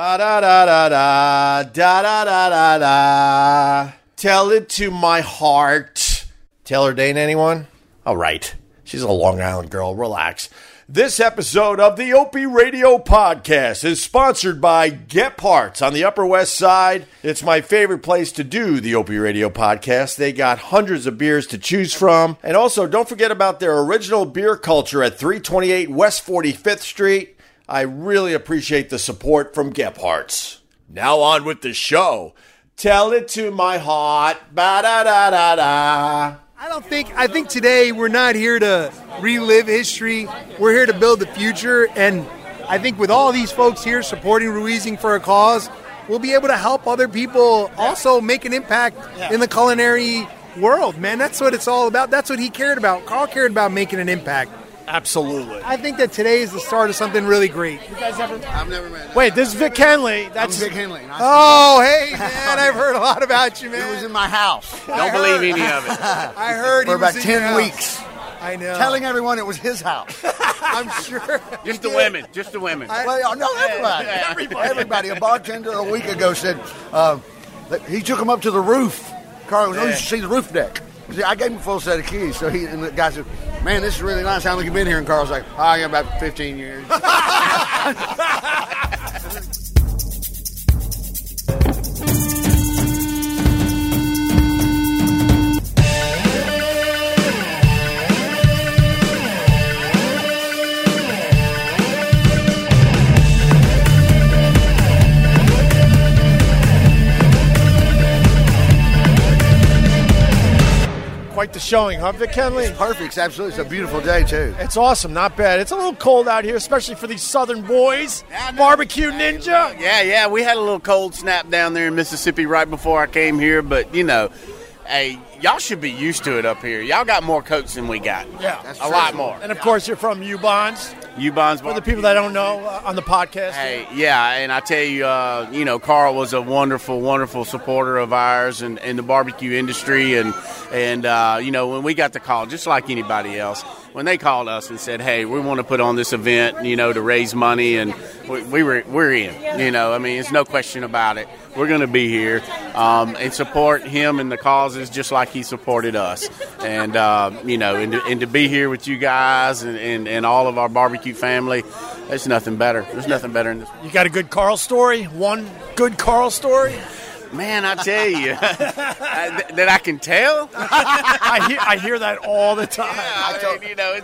Ba-da-da-da-da, da-da-da-da-da, tell it to my heart. Taylor Dayne, anyone? All right. She's a Long Island girl. Relax. This episode of the Opie Radio Podcast is sponsored by Gephardt's on the Upper West Side. It's my favorite place to do the Opie Radio Podcast. They got hundreds of beers to choose from. And also, don't forget about their original beer culture at 328 West 45th Street. I really appreciate the support from Gephardt's. Now on with the show. Tell it to my heart. Ba-da-da-da-da. I think today we're not here to relive history. We're here to build the future, and I think with all these folks here supporting Ruizing for a cause, we'll be able to help other people also make an impact in the culinary world. Man, that's what it's all about. That's what he cared about. Carl cared about making an impact. Absolutely. I think that today is the start of something really great. You guys ever? I've never met. Wait, this is Vic Henley. That's Vic Henley. Oh, hey, man, I've heard a lot about you, man. He was in my house. Don't believe any of it. I heard for about 10 weeks. I know. Telling everyone it was his house. I'm sure. Just the women. Just the women. Everybody. Everybody. A bartender a week ago said he took him up to the roof. Carl goes, oh, you should see the roof deck. See, I gave him a full set of keys, and the guy said, man, this is really nice. How long have you been here? And Carl's like, I got about 15 years. Quite the showing, huh, Vic Henley? It's perfect. It's absolutely. It's a beautiful day, too. It's awesome. Not bad. It's a little cold out here, especially for these southern boys. Barbecue Ninja. Yeah. We had a little cold snap down there in Mississippi right before I came here, but, you know, hey, y'all should be used to it up here. Y'all got more coats than we got. Yeah. That's a lot more. And, of course, you're from Ubons. Ubons. For the people that don't know on the podcast. Hey, yeah, and I tell you, you know, Carl was a wonderful, wonderful supporter of ours and the barbecue industry. And you know, when we got the call, just like anybody else, when they called us and said, hey, we want to put on this event, you know, to raise money, and we're in. You know, I mean, there's no question about it. We're going to be here and support him and the causes just like he supported us. And, you know, and to be here with you guys and all of our barbecue family, there's nothing better. There's nothing better in this. You got a good Carl story? One good Carl story? Man, I tell you, that I can tell. I hear that all the time. Yeah, you know,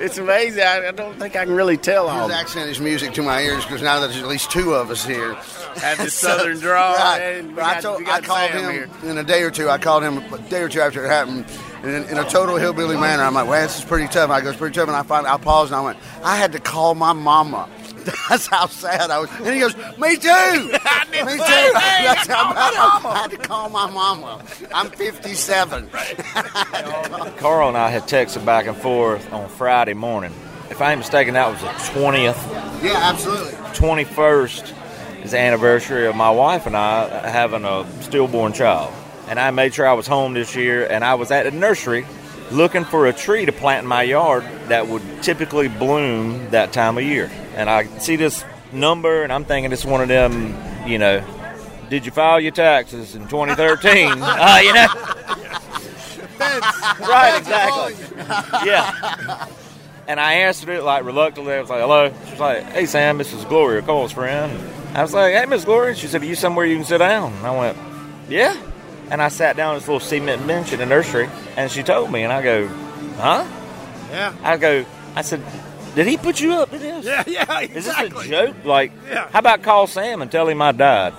it's amazing. I don't think I can really tell all. His accent is music to my ears because now there's at least two of us here. Have the southern drawl. Right. I called him a day or two after it happened. In a total hillbilly manner, I'm like, well, this is pretty tough. I go, it's pretty tough. And I paused and I went, I had to call my mama. That's how sad I was. And he goes, me too. Me too. That's how bad I had to call my mama. I'm 57. Carl and I had texted back and forth on Friday morning. If I ain't mistaken, that was the 20th. Yeah, absolutely. 21st is the anniversary of my wife and I having a stillborn child. And I made sure I was home this year, and I was at the nursery looking for a tree to plant in my yard that would typically bloom that time of year. And I see this number, and I'm thinking it's one of them, you know, did you file your taxes in 2013? You know? Right, exactly. Yeah. And I answered it, like, reluctantly. I was like, hello? She was like, hey, Sam, this is Gloria, Cole's friend. I was like, hey, Miss Gloria. She said, are you somewhere you can sit down? And I went, yeah. And I sat down on this little cement bench in the nursery, and she told me, and I go, huh? Yeah. I said, did he put you up to this? Yeah, exactly. Is this a joke? Like, How about call Sam and tell him I died?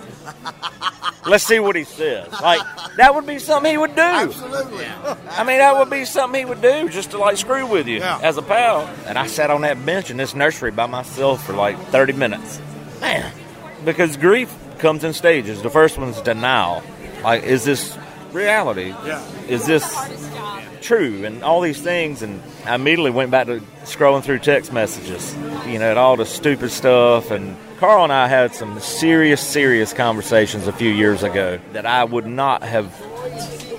Let's see what he says. Like, that would be something he would do. Absolutely. Yeah. I mean, that would be something he would do just to, like, screw with you as a pal. And I sat on that bench in this nursery by myself for, like, 30 minutes. Man, because grief comes in stages. The first one's denial. Like, is this reality? Yeah. Is this true? And all these things. And I immediately went back to scrolling through text messages, you know, and all the stupid stuff. And Carl and I had some serious, serious conversations a few years ago that I would not have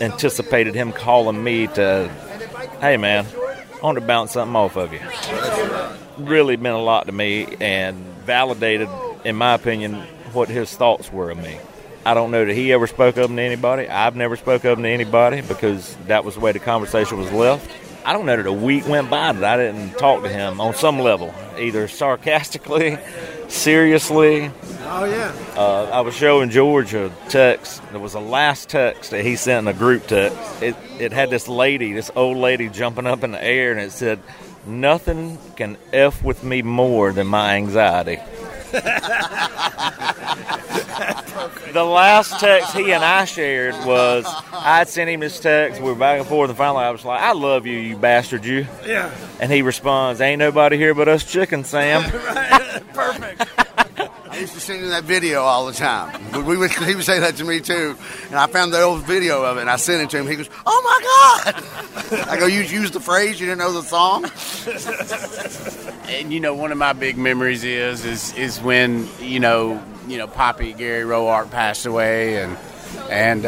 anticipated him calling me to, hey, man, I want to bounce something off of you. Really meant a lot to me and validated, in my opinion, what his thoughts were of me. I don't know that he ever spoke of them to anybody. I've never spoke of them to anybody because that was the way the conversation was left. I don't know that a week went by that I didn't talk to him on some level, either sarcastically, seriously. Oh, yeah. I was showing George a text. There was a last text that he sent in a group text. It had this lady, this old lady jumping up in the air, and it said, "Nothing can F with me more than my anxiety." The last text he and I shared was, I sent him this text, we were back and forth, and finally I was like, "I love you, you bastard, you." Yeah. And he responds, "Ain't nobody here but us chickens, Sam." Right. Perfect. I used to send him that video all the time. He would say that to me, too. And I found the old video of it, and I sent it to him. He goes, "Oh, my God." I go, "You used the phrase? You didn't know the song?" And, you know, one of my big memories is when, you know, Poppy Gary Roark passed away. And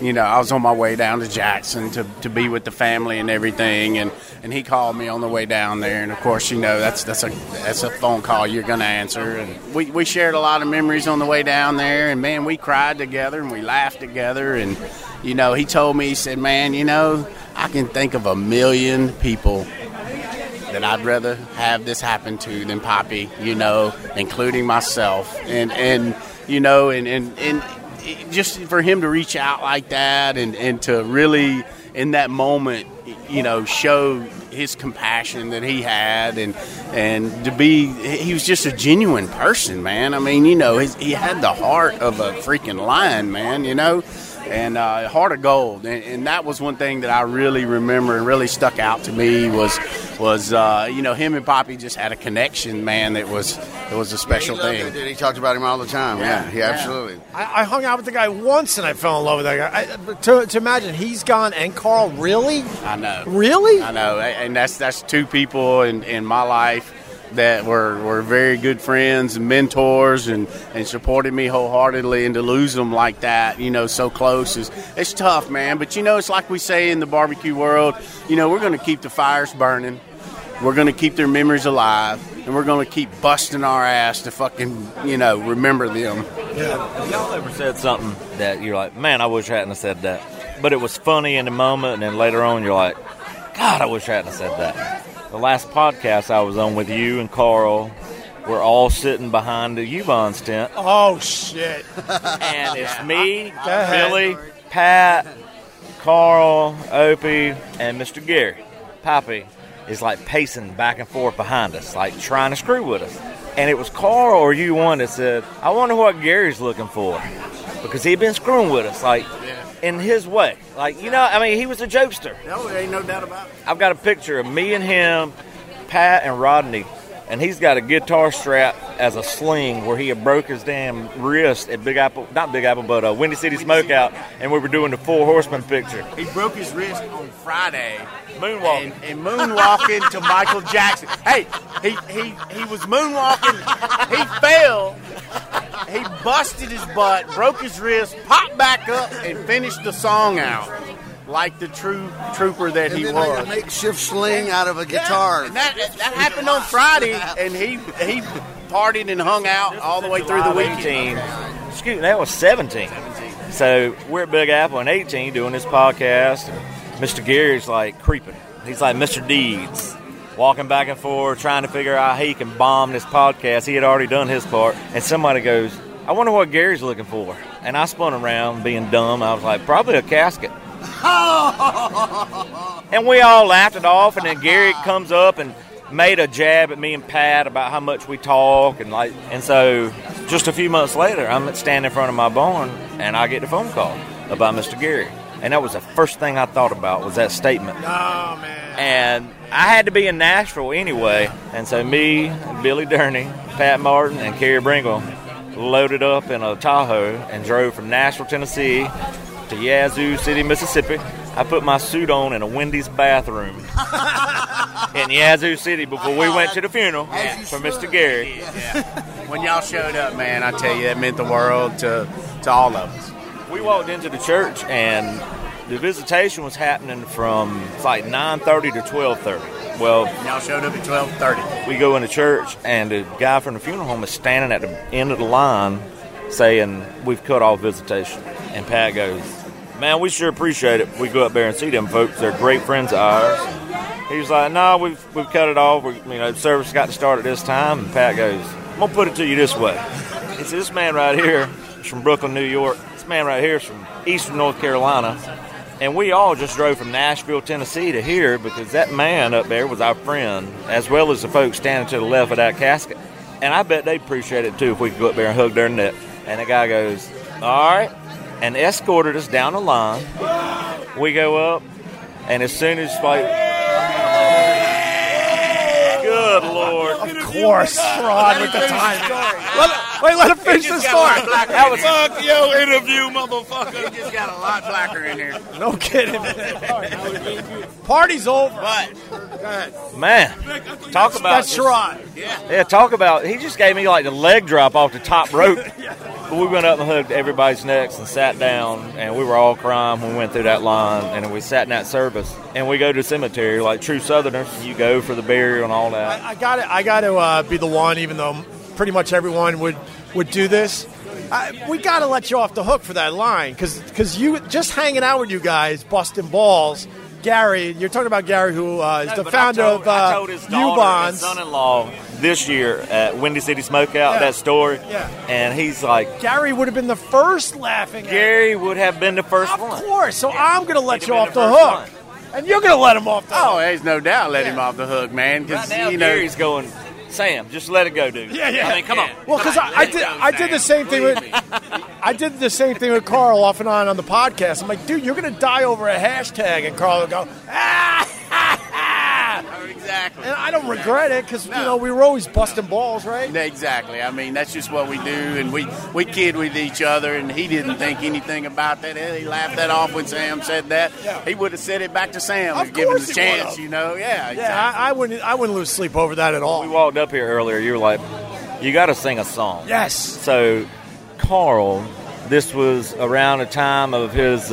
you know, I was on my way down to Jackson to be with the family and everything. And he called me on the way down there. And, of course, you know, that's a phone call you're going to answer. And we shared a lot of memories on the way down there. And, man, we cried together and we laughed together. And, you know, he told me, he said, "Man, you know, I can think of a million people that I'd rather have this happen to than Poppy, you know, including myself." And you know, and just for him to reach out like that and to really in that moment, you know, show his compassion that he had and to be, he was just a genuine person, man. I mean, you know, he had the heart of a freaking lion, man, you know, and heart of gold. And that was one thing that I really remember and really stuck out to me was you know, him and Poppy just had a connection, man, that was a special thing. He talked about him all the time. Yeah. Absolutely. I hung out with the guy once and I fell in love with that guy. To imagine he's gone and Carl, really? I know. Really? I know. And that's two people in my life that were very good friends and mentors and supported me wholeheartedly, and to lose them like that, you know, so close, it's tough, man. But, you know, it's like we say in the barbecue world, you know, we're going to keep the fires burning. We're going to keep their memories alive, and we're going to keep busting our ass to fucking, you know, remember them. Yeah. Y'all ever said something that you're like, "Man, I wish I hadn't said that," but it was funny in the moment, and then later on you're like, "God, I wish I hadn't said that"? The last podcast I was on with you and Carl, we're all sitting behind the Ubons tent. Oh, shit. And it's me, Billy, Pat, Carl, Opie, and Mr. Gary. Poppy is like pacing back and forth behind us, like trying to screw with us. And it was Carl or you one that said, "I wonder what Gary's looking for." Because he'd been screwing with us, like... Yeah. In his way. Like, you know, I mean, he was a jokester. No, there ain't no doubt about it. I've got a picture of me and him, Pat and Rodney, and he's got a guitar strap as a sling where he had broke his damn wrist at Big Apple, not Big Apple, but Windy City Smokeout, and we were doing the Four Horsemen picture. He broke his wrist on Friday. Moonwalking. And moonwalking to Michael Jackson. Hey, he was moonwalking. He fell. He busted his butt, broke his wrist, popped back up, and finished the song out like the true trooper that he was. Like a makeshift sling out of a guitar. Yeah, and that happened on Friday, and he partied and hung out all the way through the weekend. Excuse me, that was 17. So we're at Big Apple and 18 doing this podcast. Mr. Gary's like creeping. He's like Mr. Deeds. Walking back and forth, trying to figure out how he can bomb this podcast. He had already done his part. And somebody goes, "I wonder what Gary's looking for." And I spun around, being dumb. I was like, "Probably a casket." And we all laughed it off. And then Gary comes up and made a jab at me and Pat about how much we talk. And so just a few months later, I'm standing in front of my barn, and I get the phone call about Mr. Gary. And that was the first thing I thought about was that statement. Oh, man. And I had to be in Nashville anyway. And so me, Billy Durney, Pat Martin, and Kerry Bringle loaded up in a Tahoe and drove from Nashville, Tennessee to Yazoo City, Mississippi. I put my suit on in a Wendy's bathroom in Yazoo City before we went to the funeral for Mr. Gary. Yeah. When y'all showed up, man, I tell you, that meant the world to all of us. We walked into the church, and the visitation was happening from, it's like 9:30 to 12:30. Well, y'all showed up at 12:30. We go into church, and the guy from the funeral home is standing at the end of the line saying, we've cut off visitation. And Pat goes, man, we sure appreciate it if we go up there and see them folks. They're great friends of ours. He was like, no, we've cut it off. Service got to start at this time. And Pat goes, I'm going to put it to you this way. It's this man right here is from Brooklyn, New York. This man right here is from Eastern North Carolina. And we all just drove from Nashville, Tennessee to here because that man up there was our friend, as well as the folks standing to the left of that casket. And I bet they'd appreciate it, too, if we could go up there and hug their neck. And the guy goes, all right, and escorted us down the line. We go up, and as soon as, like, good Lord. Of course, fraud with the time. Wait, let him finish the story. That was fuck your interview, motherfucker. He just got a lot blacker in here. No kidding. Party's over. But, man, talk about that's right. Yeah, talk about. He just gave me like the leg drop off the top rope. But we went up and hugged everybody's necks and sat down, and we were all crying when we went through that line, and we sat in that service, and we go to the cemetery like true Southerners. You go for the burial and all that. I got to be the one, even though pretty much everyone would do this. We got to let you off the hook for that line because you just hanging out with you guys, busting balls. Gary, you're talking about Gary, who is the founder of Ubons. His son-in-law this year at Windy City Smokeout, that story. Yeah. And he's like... Gary would have been the first laughing at him. Would have been the first one. Of course. So yeah. I'm going to let you off the hook. And you're going to let him off the hook. Oh, there's no doubt him off the hook, man. Right now, Gary's going... Sam, just let it go, dude. Yeah. I mean, come on. Well, because I did the same thing with Carl off and on the podcast. I'm like, dude, you're gonna die over a hashtag, and Carl would go, Oh, exactly. And I don't regret it because we were always busting balls, right? Exactly. I mean, that's just what we do, and we kid with each other. And he didn't think anything about that. He laughed that off when Sam said that. Yeah. He would have said it back to Sam if given the chance, Yeah. Exactly. Yeah. I wouldn't lose sleep over that at all. We walked up here earlier. You were like, you got to sing a song. Yes. So, Carl, this was around the time of his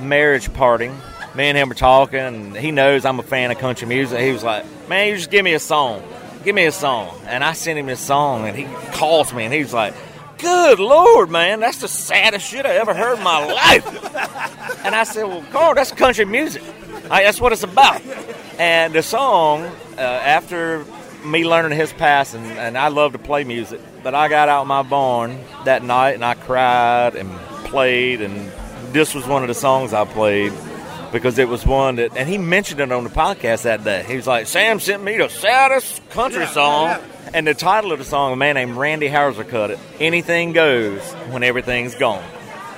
marriage parting. Me and him were talking, and he knows I'm a fan of country music. He was like, man, you just give me a song. Give me a song. And I sent him this song, and he calls me, and he was like, good Lord, man, that's the saddest shit I ever heard in my life. And I said, well, Carl, that's country music. That's what it's about. And the song, after me learning his passing, and I love to play music, but I got out of my barn that night, and I cried and played, and this was one of the songs I played. Because it was one that, and he mentioned it on the podcast that day. He was like, Sam sent me the saddest country song. Yeah. And the title of the song, a man named Randy Houser cut it. Anything goes when everything's gone.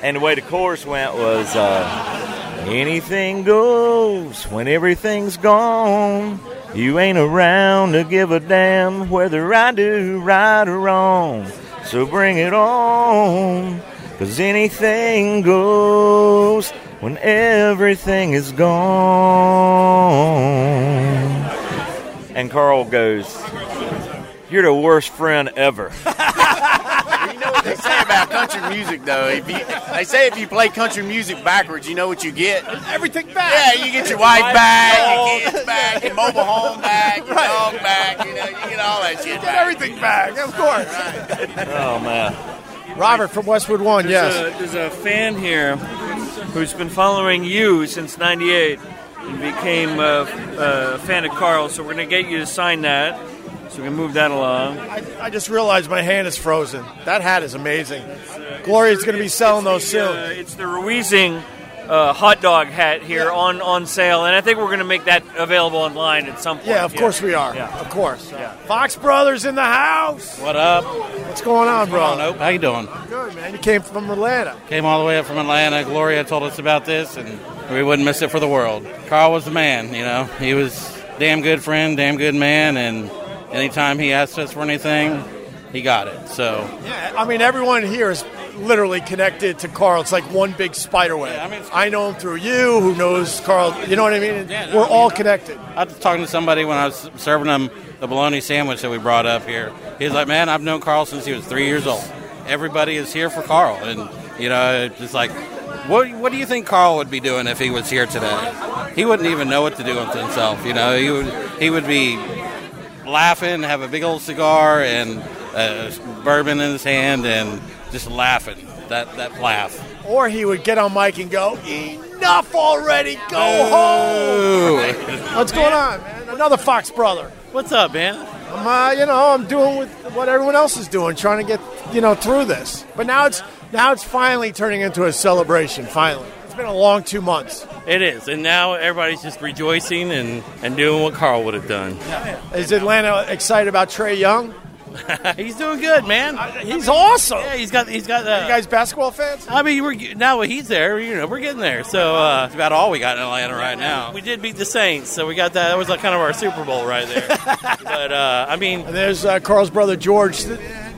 And the way the chorus went was, anything goes when everything's gone. You ain't around to give a damn whether I do right or wrong. So bring it on, because anything goes when everything is gone. And Carl goes, you're the worst friend ever. You know what they say about country music, though? They say if you play country music backwards, you know what you get? Everything back. Yeah, you get your wife back, your kids back, your mobile home back, your dog back, you get all that shit back. You get everything back, of course. Right. Oh, man. Robert from Westwood One, there's a fan here who's been following you since 98 and became a fan of Carl, so we're going to get you to sign that so we can move that along. I just realized my hand is frozen. That hat is amazing. Gloria's going to be selling those soon. It's the Ruizing hot dog hat here on sale, and I think we're going to make that available online at some point. Yeah, of course we are. Yeah. Of course. Yeah. Fox Brothers in the house. What up? What's going on, bro? Nope. How you doing? Good, man. You came from Atlanta. Came all the way up from Atlanta. Gloria told us about this, and we wouldn't miss it for the world. Carl was the man, He was a damn good friend, damn good man, and anytime he asked us for anything, he got it. So yeah, I mean, everyone here is literally connected to Carl. It's like one big spider web. Yeah, I know him through you, who knows Carl, you know what I mean? Yeah, we're all connected. I was talking to somebody when I was serving him the bologna sandwich that we brought up here. He's like, man, I've known Carl since he was 3 years old. Everybody is here for Carl. And, it's like, what do you think Carl would be doing if he was here today? He wouldn't even know what to do with himself, He would be laughing, have a big old cigar and bourbon in his hand, and just laughing, that laugh. Or he would get on mic and go, enough already, go home. What's going on, man? Another Fox brother. What's up, man? I'm doing what everyone else is doing, trying to get, through this. But now it's finally turning into a celebration, finally. It's been a long 2 months. It is, and now everybody's just rejoicing and doing what Carl would have done. Yeah. Is Atlanta excited about Trae Young? He's doing good, man. He's awesome. Yeah, he's got. Are you guys basketball fans? I mean, now he's there. We're getting there. So that's about all we got in Atlanta right now. We did beat the Saints, so we got that. That was like kind of our Super Bowl right there. But and there's Carl's brother George.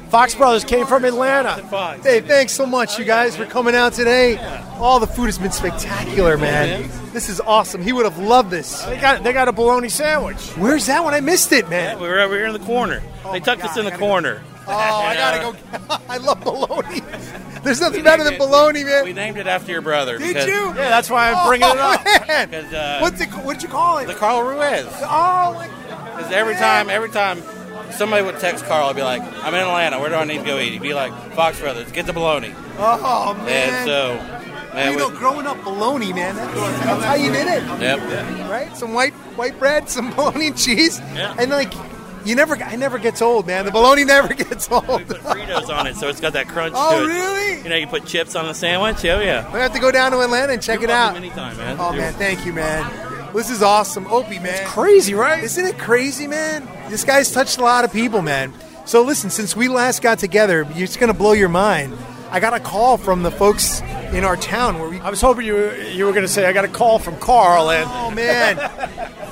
Fox Brothers came from Atlanta. Fox. Hey, thanks so much, you guys, for coming out today. Yeah. All the food has been spectacular, man. This is awesome. He would have loved this. They got a bologna sandwich. Where's that one? I missed it, man. Yeah, we were over here in the corner. Oh, they tucked us in the corner. I gotta go. I love bologna. There's nothing better than bologna, man. We named it after your brother. Did you? Yeah, that's why I'm bringing it up. Man. What did you call it? The Carl Ruiz. Oh, my God. Because every time. Somebody would text Carl and be like, I'm in Atlanta. Where do I need to go eat? He'd be like, Fox Brothers, get the bologna. Oh, man. And so, man. Growing up bologna, man, that's how you did it. Yep. Right? Some white bread, some bologna and cheese. Yeah. And, it never gets old, man. The bologna never gets old. We put Fritos on it, so it's got that crunch to it. Oh, really? You put chips on the sandwich. Oh, yeah. We're going to have to go down to Atlanta and check it out. Anytime, man. Oh, man, thank you, man. This is awesome. Opie, man. It's crazy, right? Isn't it crazy, man? This guy's touched a lot of people, man. So listen, since we last got together, it's going to blow your mind. I got a call from the folks in our town. I was hoping you were going to say, I got a call from Carl. Oh, man.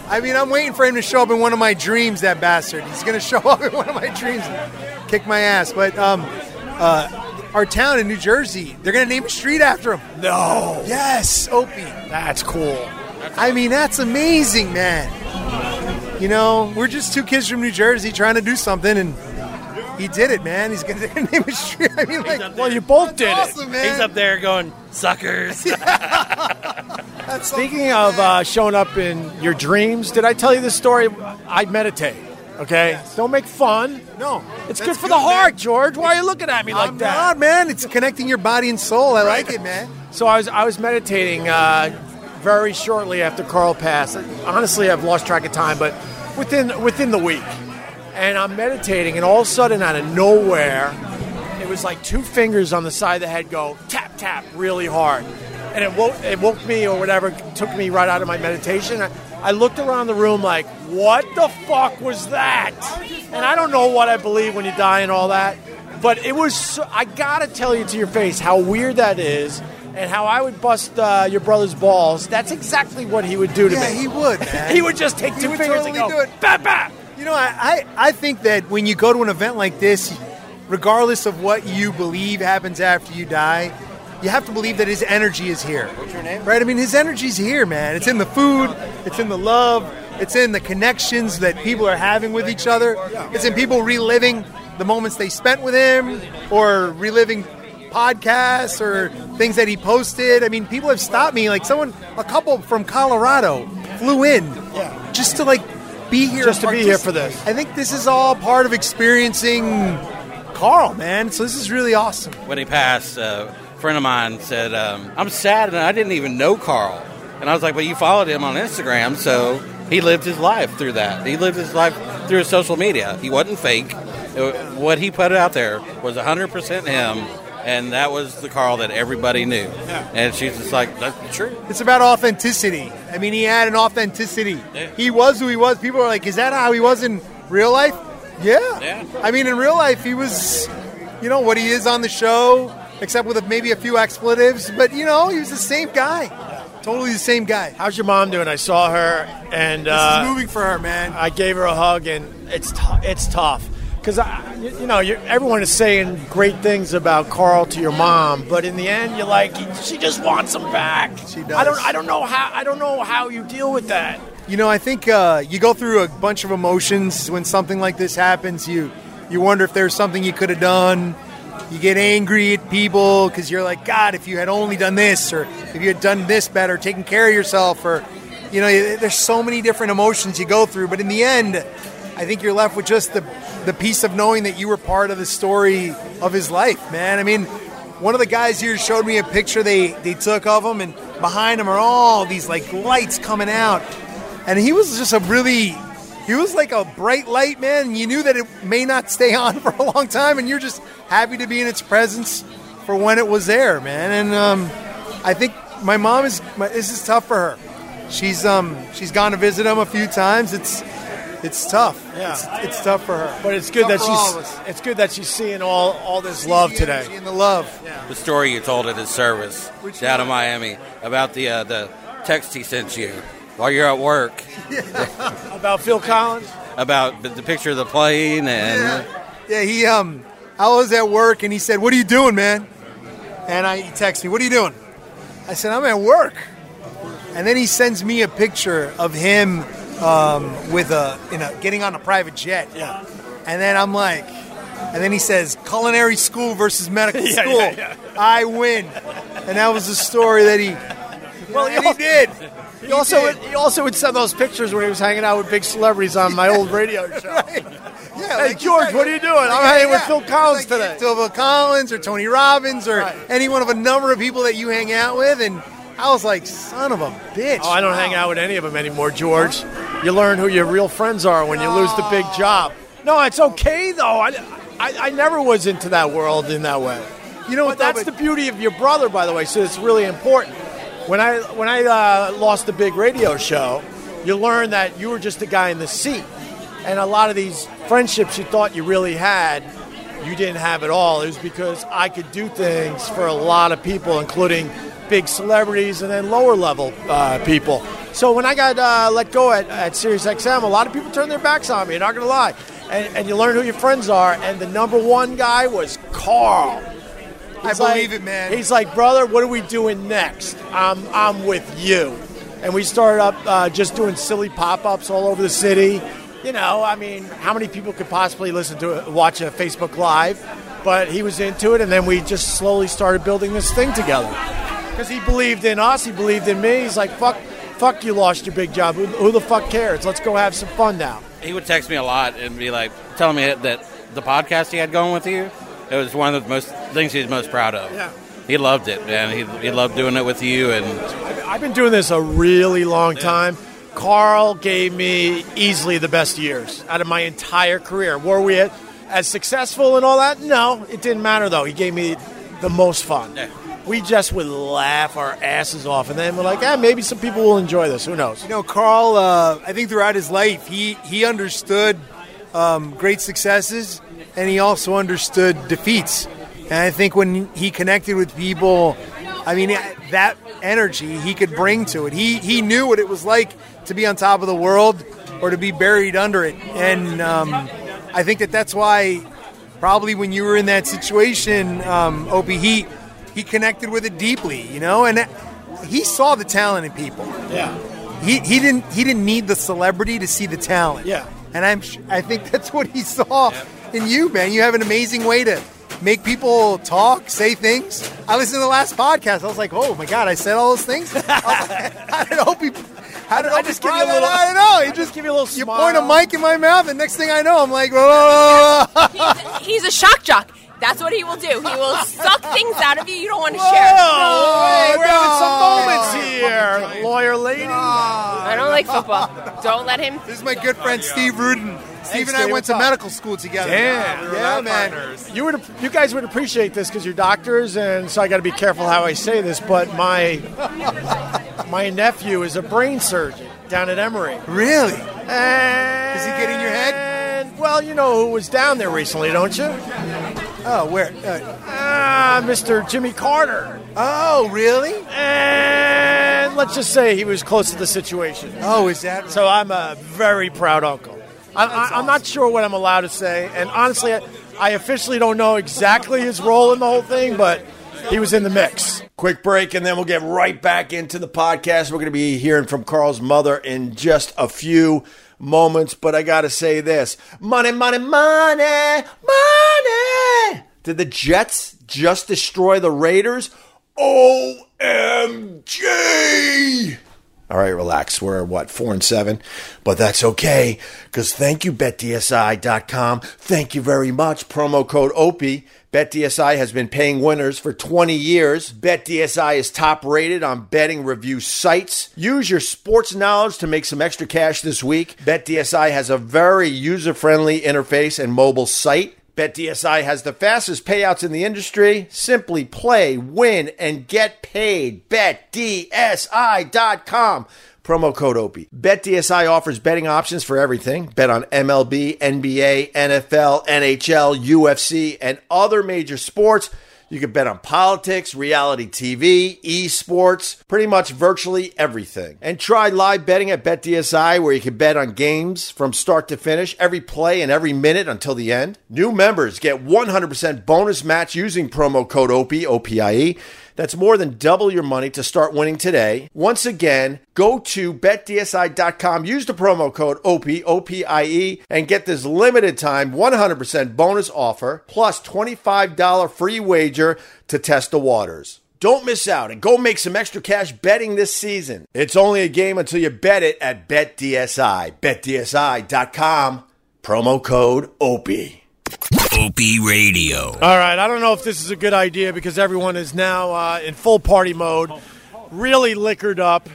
I mean, I'm waiting for him to show up in one of my dreams, that bastard. He's going to show up in one of my dreams and kick my ass. But our town in New Jersey, they're going to name a street after him. No. Yes, Opie. That's cool. I mean, that's amazing, man. We're just two kids from New Jersey trying to do something, and he did it, man. He's going to name a street. I mean, you both did awesome, it. Man. He's up there going, suckers. Yeah. Speaking of showing up in your dreams, did I tell you this story? I meditate, okay? Yes. Don't make fun. No. It's good for the heart, man. George. Why are you looking at me like that? I'm not, man. It's connecting your body and soul. I like it, man. So I was meditating very shortly after Carl passed. Honestly, I've lost track of time, but within the week. And I'm meditating, and all of a sudden, out of nowhere, it was like two fingers on the side of the head go, tap, tap, really hard. And it woke me or whatever, took me right out of my meditation. I looked around the room like, what the fuck was that? And I don't know what I believe when you die and all that, but it was I gotta tell you to your face how weird that is. And how I would bust your brother's balls, that's exactly what he would do to me. Yeah, he would, man. He would just take two fingers totally and go, bap, bap. I think that when you go to an event like this, regardless of what you believe happens after you die, you have to believe that his energy is here. What's your name? Right? I mean, his energy's here, man. It's in the food. It's in the love. It's in the connections that people are having with each other. It's in people reliving the moments they spent with him or reliving podcasts or things that he posted. I mean, people have stopped me. Like a couple from Colorado flew in just to be here. Just to be here for this. I think this is all part of experiencing Carl, man. So this is really awesome. When he passed, a friend of mine said, I'm sad and I didn't even know Carl. And I was like, well, you followed him on Instagram, so he lived his life through that. He lived his life through his social media. He wasn't fake. What he put out there was 100% him. And that was the Carl that everybody knew. Yeah. And she's just like, that's true. It's about authenticity. I mean, he had an authenticity. Yeah. He was who he was. People are like, is that how he was in real life? Yeah. I mean, in real life, he was, what he is on the show, except with maybe a few expletives. But, he was the same guy. Totally the same guy. How's your mom doing? I saw her. And this is moving for her, man. I gave her a hug, and it's tough. Because, everyone is saying great things about Carl to your mom, but in the end, you're like, she just wants him back. She does. I don't know how you deal with that. I think you go through a bunch of emotions when something like this happens. You wonder if there's something you could have done. You get angry at people because you're like, God, if you had only done this, or if you had done this better, taken care of yourself, or, there's so many different emotions you go through. But in the end, I think you're left with just the the piece of knowing that you were part of the story of his life, man. I mean, one of the guys here showed me a picture they took of him, and behind him are all these, like, lights coming out. And he was just he was like a bright light, man. And you knew that it may not stay on for a long time, and you're just happy to be in its presence for when it was there, man. And I think my mom this is tough for her. She's gone to visit him a few times. It's tough. Yeah. It's tough for her. But it's good that she's seeing all this love today. Seeing the love. Yeah. The story you told at his service down in Miami about the text he sent you while you're at work. Yeah. About Phil Collins. About the picture of the plane and yeah. He I was at work and he said, "What are you doing, man?" And he texted me, "What are you doing?" I said, "I'm at work." And then he sends me a picture of him getting on a private jet. Yeah. And then I'm like, and then he says, "Culinary school versus medical school." Yeah. I win. And that was the story that he also would send those pictures where he was hanging out with big celebrities on my old radio show. Right. Yeah, hey, George, what are you doing? I'm hanging with Phil Collins today. Phil Collins or Tony Robbins or any one of a number of people that you hang out with. And I was like, son of a bitch. Oh, I don't hang out with any of them anymore, George. You learn who your real friends are when you lose the big job. No, it's okay, though. I never was into that world in that way. You know what? That's the beauty of your brother, by the way, so it's really important. When I lost the big radio show, you learn that you were just a guy in the seat. And a lot of these friendships you thought you really had, you didn't have at all. It was because I could do things for a lot of people, including big celebrities and then lower-level people. So when I got let go at SiriusXM, a lot of people turned their backs on me, not going to lie. And you learn who your friends are. And the number one guy was Carl. I believe it, man. He's like, brother, what are we doing next? I'm with you. And we started up just doing silly pop-ups all over the city. You know, I mean, how many people could possibly watch a Facebook Live? But he was into it, and then we just slowly started building this thing together. Because he believed in us, he believed in me. He's like, fuck, you lost your big job. Who the fuck cares? Let's go have some fun now. He would text me a lot and be like, telling me that the podcast he had going with you, it was one of the things he was most proud of. Yeah. He loved it, man. He loved doing it with you. And I've been doing this a really long time. Carl gave me easily the best years out of my entire career. Were we as successful and all that? No, it didn't matter, though. He gave me the most fun. Yeah. We just would laugh our asses off, and then we're like, maybe some people will enjoy this. Who knows? You know, Carl, I think throughout his life, he understood great successes, and he also understood defeats. And I think when he connected with people, I mean, that energy he could bring to it. He knew what it was like to be on top of the world or to be buried under it. And I think that's why probably when you were in that situation, Opie, he connected with it deeply, you know, and he saw the talent in people. Yeah. He didn't need the celebrity to see the talent. Yeah. And I think that's what he saw in you, man. You have an amazing way to make people talk, say things. I listened to the last podcast. I was like, oh my God, I said all those things. I just give you a little. I don't know. You just give you a little smile. You point a mic in my mouth, and next thing I know, I'm like, whoa. He's a shock jock. That's what he will do. He will suck things out of you don't want to share. No way. We're having some moments here. Lawyer lady. No. I don't like football. Don't let him. This is my good friend, Steve Rudin. Steve and I went to medical school together. Damn. Yeah, man. Partners. You guys would appreciate this because you're doctors, and so I got to be careful how I say this, but my nephew is a brain surgeon down at Emory. Really? And is he getting your head? Well, you know who was down there recently, don't you? Oh, where? Mr. Jimmy Carter. Oh, really? And let's just say he was close to the situation. Oh, is that right? So I'm a very proud uncle. I'm not sure what I'm allowed to say. And honestly, I officially don't know exactly his role in the whole thing, but he was in the mix. Quick break, and then we'll get right back into the podcast. We're going to be hearing from Carl's mother in just a few moments, but I got to say this. Money, money, money, money. Did the Jets just destroy the Raiders? OMG! All right, relax. We're, 4-7? But that's okay, because thank you, BetDSI.com. Thank you very much. Promo code OPIE. BetDSI has been paying winners for 20 years. BetDSI is top-rated on betting review sites. Use your sports knowledge to make some extra cash this week. BetDSI has a very user-friendly interface and mobile site. BetDSI has the fastest payouts in the industry. Simply play, win, and get paid. BetDSI.com. Promo code OPIE. BetDSI offers betting options for everything. Bet on MLB, NBA, NFL, NHL, UFC, and other major sports. You can bet on politics, reality TV, esports, pretty much virtually everything. And try live betting at BetDSI, where you can bet on games from start to finish, every play and every minute until the end. New members get 100% bonus match using promo code OPIE, O-P-I-E. That's more than double your money to start winning today. Once again, go to BetDSI.com, use the promo code OPIE, O-P-I-E, and get this limited time 100% bonus offer, plus $25 free wager to test the waters. Don't miss out and go make some extra cash betting this season. It's only a game until you bet it at BetDSI. BetDSI.com, promo code OPIE. Opie Radio. All right, I don't know if this is a good idea because everyone is now in full party mode, really liquored up.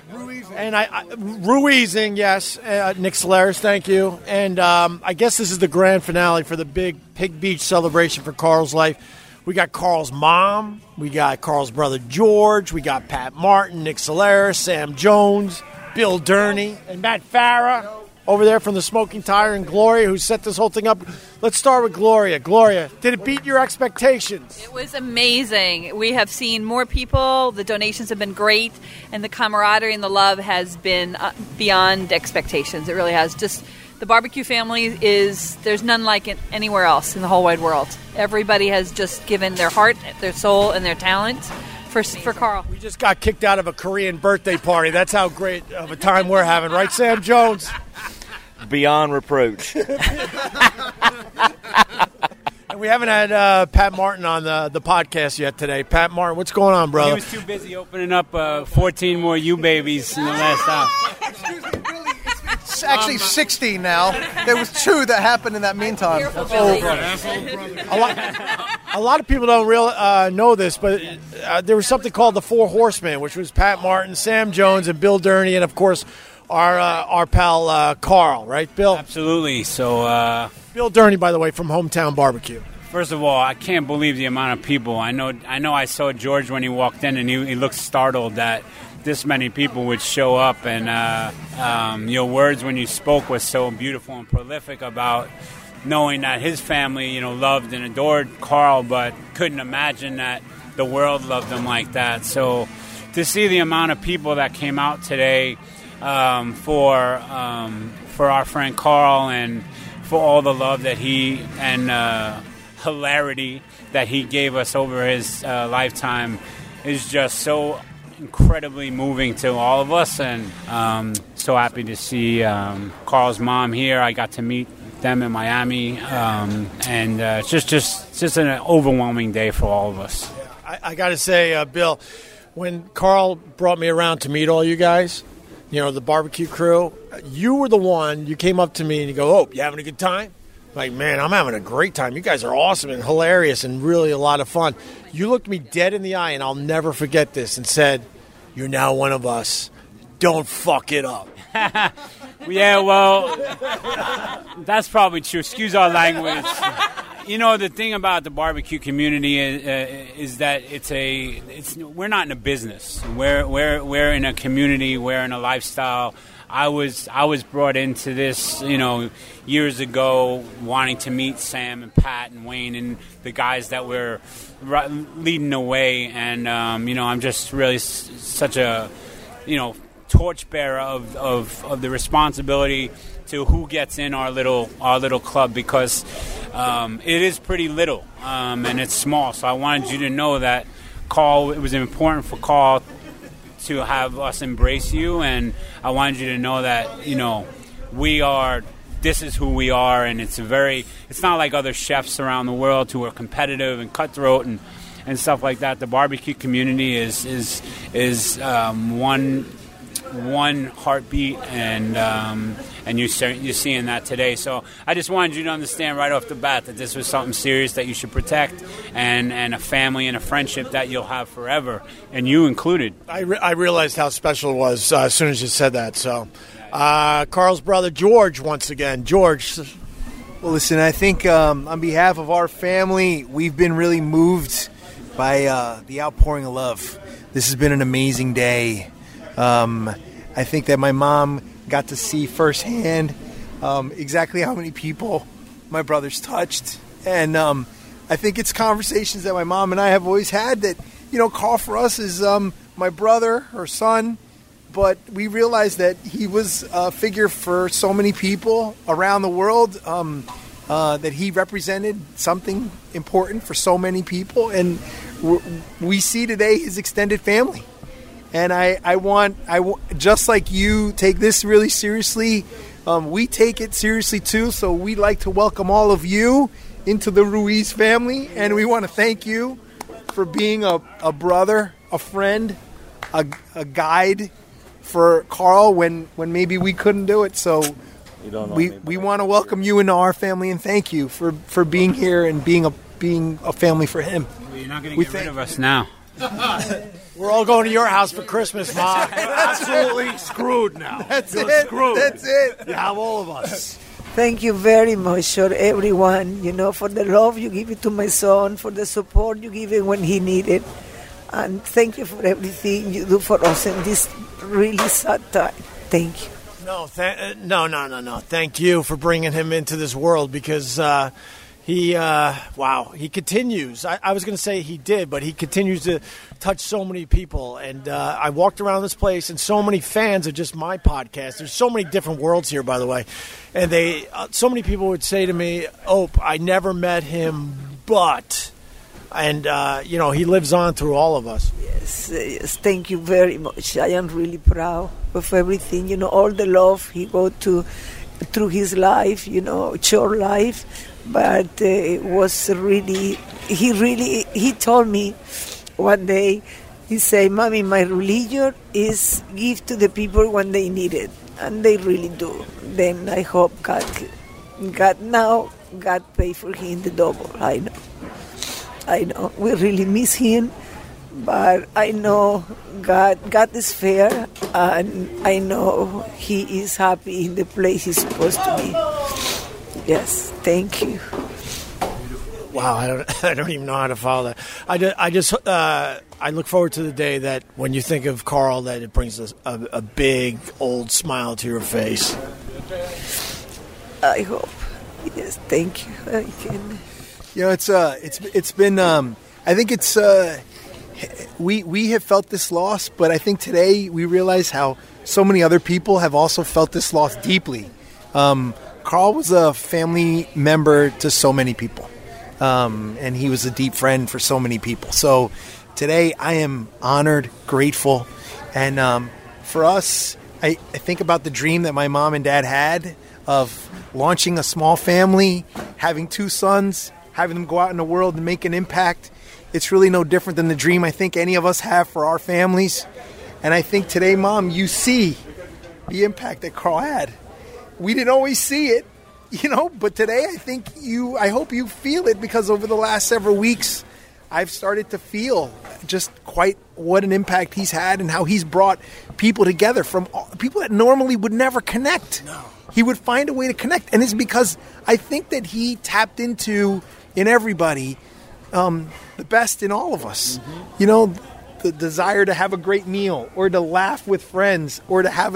And I Ruizing, yes, Nick Solaris, thank you. And I guess this is the grand finale for the big Pig Beach celebration for Carl's life. We got Carl's mom, we got Carl's brother George, we got Pat Martin, Nick Solaris, Sam Jones, Bill Durney, and Matt Farah. Over there from the Smoking Tire, and Gloria, who set this whole thing up. Let's start with Gloria. Gloria, did it beat your expectations? It was amazing. We have seen more people. The donations have been great. And the camaraderie and the love has been beyond expectations. It really has. Just the barbecue family is, there's none like it anywhere else in the whole wide world. Everybody has just given their heart, their soul, and their talent. For Carl. We just got kicked out of a Korean birthday party. That's how great of a time we're having, right, Sam Jones? Beyond reproach. And we haven't had Pat Martin on the podcast yet today. Pat Martin, what's going on, brother? He was too busy opening up 14 more U-Babies in the last hour. Excuse me, Billy. It's actually 16 now. There was two that happened in that meantime. That's old brother. A lot of people don't know this, but there was something called the Four Horsemen, which was Pat Martin, Sam Jones, and Bill Durney, and, of course, our pal Carl, right, Bill? Absolutely. So Bill Durney, by the way, from Hometown Barbecue. First of all, I can't believe the amount of people. I know I saw George when he walked in, and he looked startled that this many people would show up. And your words when you spoke was so beautiful and prolific about knowing that his family, loved and adored Carl, but couldn't imagine that the world loved him like that. So to see the amount of people that came out today for our friend Carl and for all the love that he and hilarity that he gave us over his lifetime is just so incredibly moving to all of us. And so happy to see Carl's mom here. I got to meet them in Miami, and it's just an overwhelming day for all of us. I got to say, Bill, when Carl brought me around to meet all you guys, the barbecue crew, you were the one. You came up to me and you go, "Oh, you having a good time?" Like, man, I'm having a great time. You guys are awesome and hilarious and really a lot of fun. You looked me dead in the eye, and I'll never forget this, and said, "You're now one of us. Don't fuck it up." Yeah, well, that's probably true. Excuse our language. The thing about the barbecue community is that we're not in a business. We're in a community. We're in a lifestyle. I was brought into this, years ago, wanting to meet Sam and Pat and Wayne and the guys that were leading the way. And I'm just really such a, torchbearer of the responsibility to who gets in our little club, because it is pretty little and it's small. So I wanted you to know that Carl, it was important for Carl to have us embrace you, and I wanted you to know that this is who we are, and it's not like other chefs around the world who are competitive and cutthroat and stuff like that. The barbecue community is one one heartbeat, and you're seeing that today. So I just wanted you to understand right off the bat that this was something serious that you should protect, and a family and a friendship that you'll have forever, and you included. I realized how special it was as soon as you said that. So Carl's brother George once again. George. Well, listen, I think on behalf of our family, we've been really moved by the outpouring of love. This has been an amazing day. I think that my mom got to see firsthand exactly how many people my brother's touched. And I think it's conversations that my mom and I have always had that, you know, Carl for us is my brother, her son. But we realized that he was a figure for so many people around the world, that he represented something important for so many people. And we see today his extended family. And just like you take this really seriously, we take it seriously too. So we'd like to welcome all of you into the Ruiz family. And we want to thank you for being a brother, a friend, a guide for Carl when maybe we couldn't do it. So we want to welcome you into our family and thank you for being here and being a family for him. Well, you're not going to get rid of us now. We're all going to your house for Christmas, Ma. We're absolutely screwed now. You're screwed. That's it. You have all of us. Thank you very much, sir, everyone, for the love you give it to my son, for the support you give him when he needed. And thank you for everything you do for us in this really sad time. Thank you. No. Thank you for bringing him into this world because... He continues. I was going to say he did, but he continues to touch so many people. And I walked around this place, and so many fans of just my podcast. There's so many different worlds here, by the way. And so many people would say to me, I never met him, but... And, he lives on through all of us. Yes, thank you very much. I am really proud of everything. All the love he got through his life, short life. But it was really, he told me one day, he said, Mommy, my religion is give to the people when they need it. And they really do. Then I hope God pay for him the double. I know. We really miss him. But I know God is fair. And I know he is happy in the place he's supposed to be. Yes, thank you. Wow, I don't even know how to follow that. I look forward to the day that when you think of Carl, that it brings a big old smile to your face. I hope. Yes, thank you. It's been. I think it's. We have felt this loss, but I think today we realize how so many other people have also felt this loss deeply. Carl was a family member to so many people, and he was a deep friend for so many people. So today I am honored, grateful, and for us, I think about the dream that my mom and dad had of launching a small family, having two sons, having them go out in the world and make an impact. It's really no different than the dream I think any of us have for our families. And I think today, Mom, you see the impact that Carl had. We didn't always see it, but today I think I hope you feel it, because over the last several weeks I've started to feel just quite what an impact he's had and how he's brought people together from people that normally would never connect. No. He would find a way to connect, and it's because I think that he tapped into, in everybody, the best in all of us. Mm-hmm. The desire to have a great meal or to laugh with friends or to have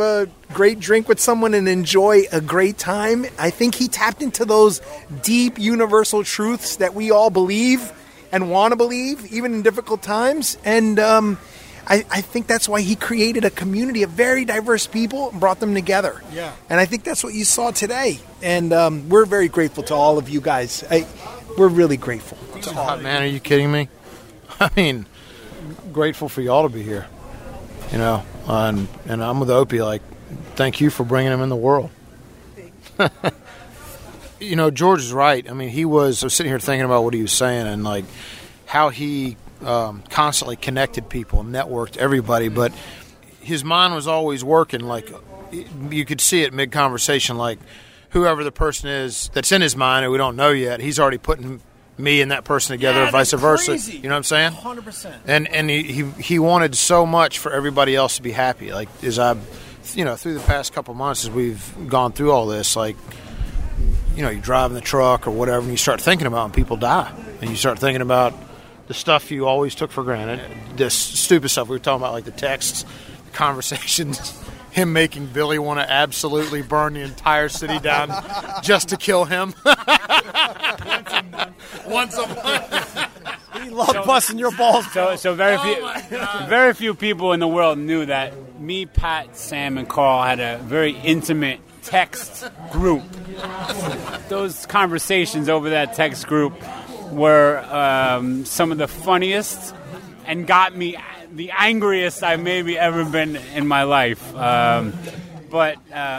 a great drink with someone and enjoy a great time. I think he tapped into those deep universal truths that we all believe and want to believe, even in difficult times. And I think that's why he created a community of very diverse people and brought them together. Yeah. And I think that's what you saw today. And we're very grateful to all of you guys. We're really grateful. To all of you. Man, are you kidding me? I mean, grateful for y'all to be here. And I'm with Opie. Thank you for bringing him in the world. George is right. I mean, I was sitting here thinking about what he was saying and how he constantly connected people and networked everybody. But his mind was always working. Like, you could see it mid-conversation, like whoever the person is that's in his mind and we don't know yet, he's already putting me and that person together, or vice versa. Crazy. You know what I'm saying? 100%. And he wanted so much for everybody else to be happy. Like, as I, you know, through the past couple months as we've gone through all this, like, you know, you're driving the truck or whatever, and you start thinking about it, and people die. And you start thinking about the stuff you always took for granted, this stupid stuff we were talking about, like the texts, the conversations, him making Billy want to absolutely burn the entire city down just to kill him. Once a month. He loved busting your balls. So very few people in the world knew that me, Pat, Sam, and Carl had a very intimate text group. Those conversations over that text group were some of the funniest and got me the angriest I've maybe ever been in my life. But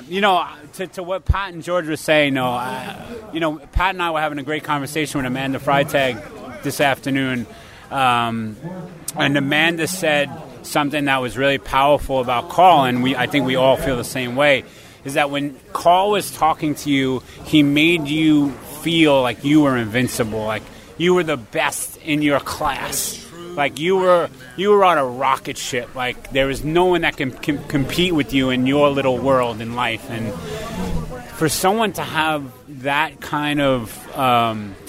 you know, to what Pat and George were saying, Pat and I were having a great conversation with Amanda Freitag this afternoon, and Amanda said something that was really powerful about Carl, and I think we all feel the same way, is that when Carl was talking to you, he made you feel like you were invincible, like you were the best in your class. Like you were on a rocket ship. Like there is no one that can compete with you in your little world in life. And for someone to have that kind of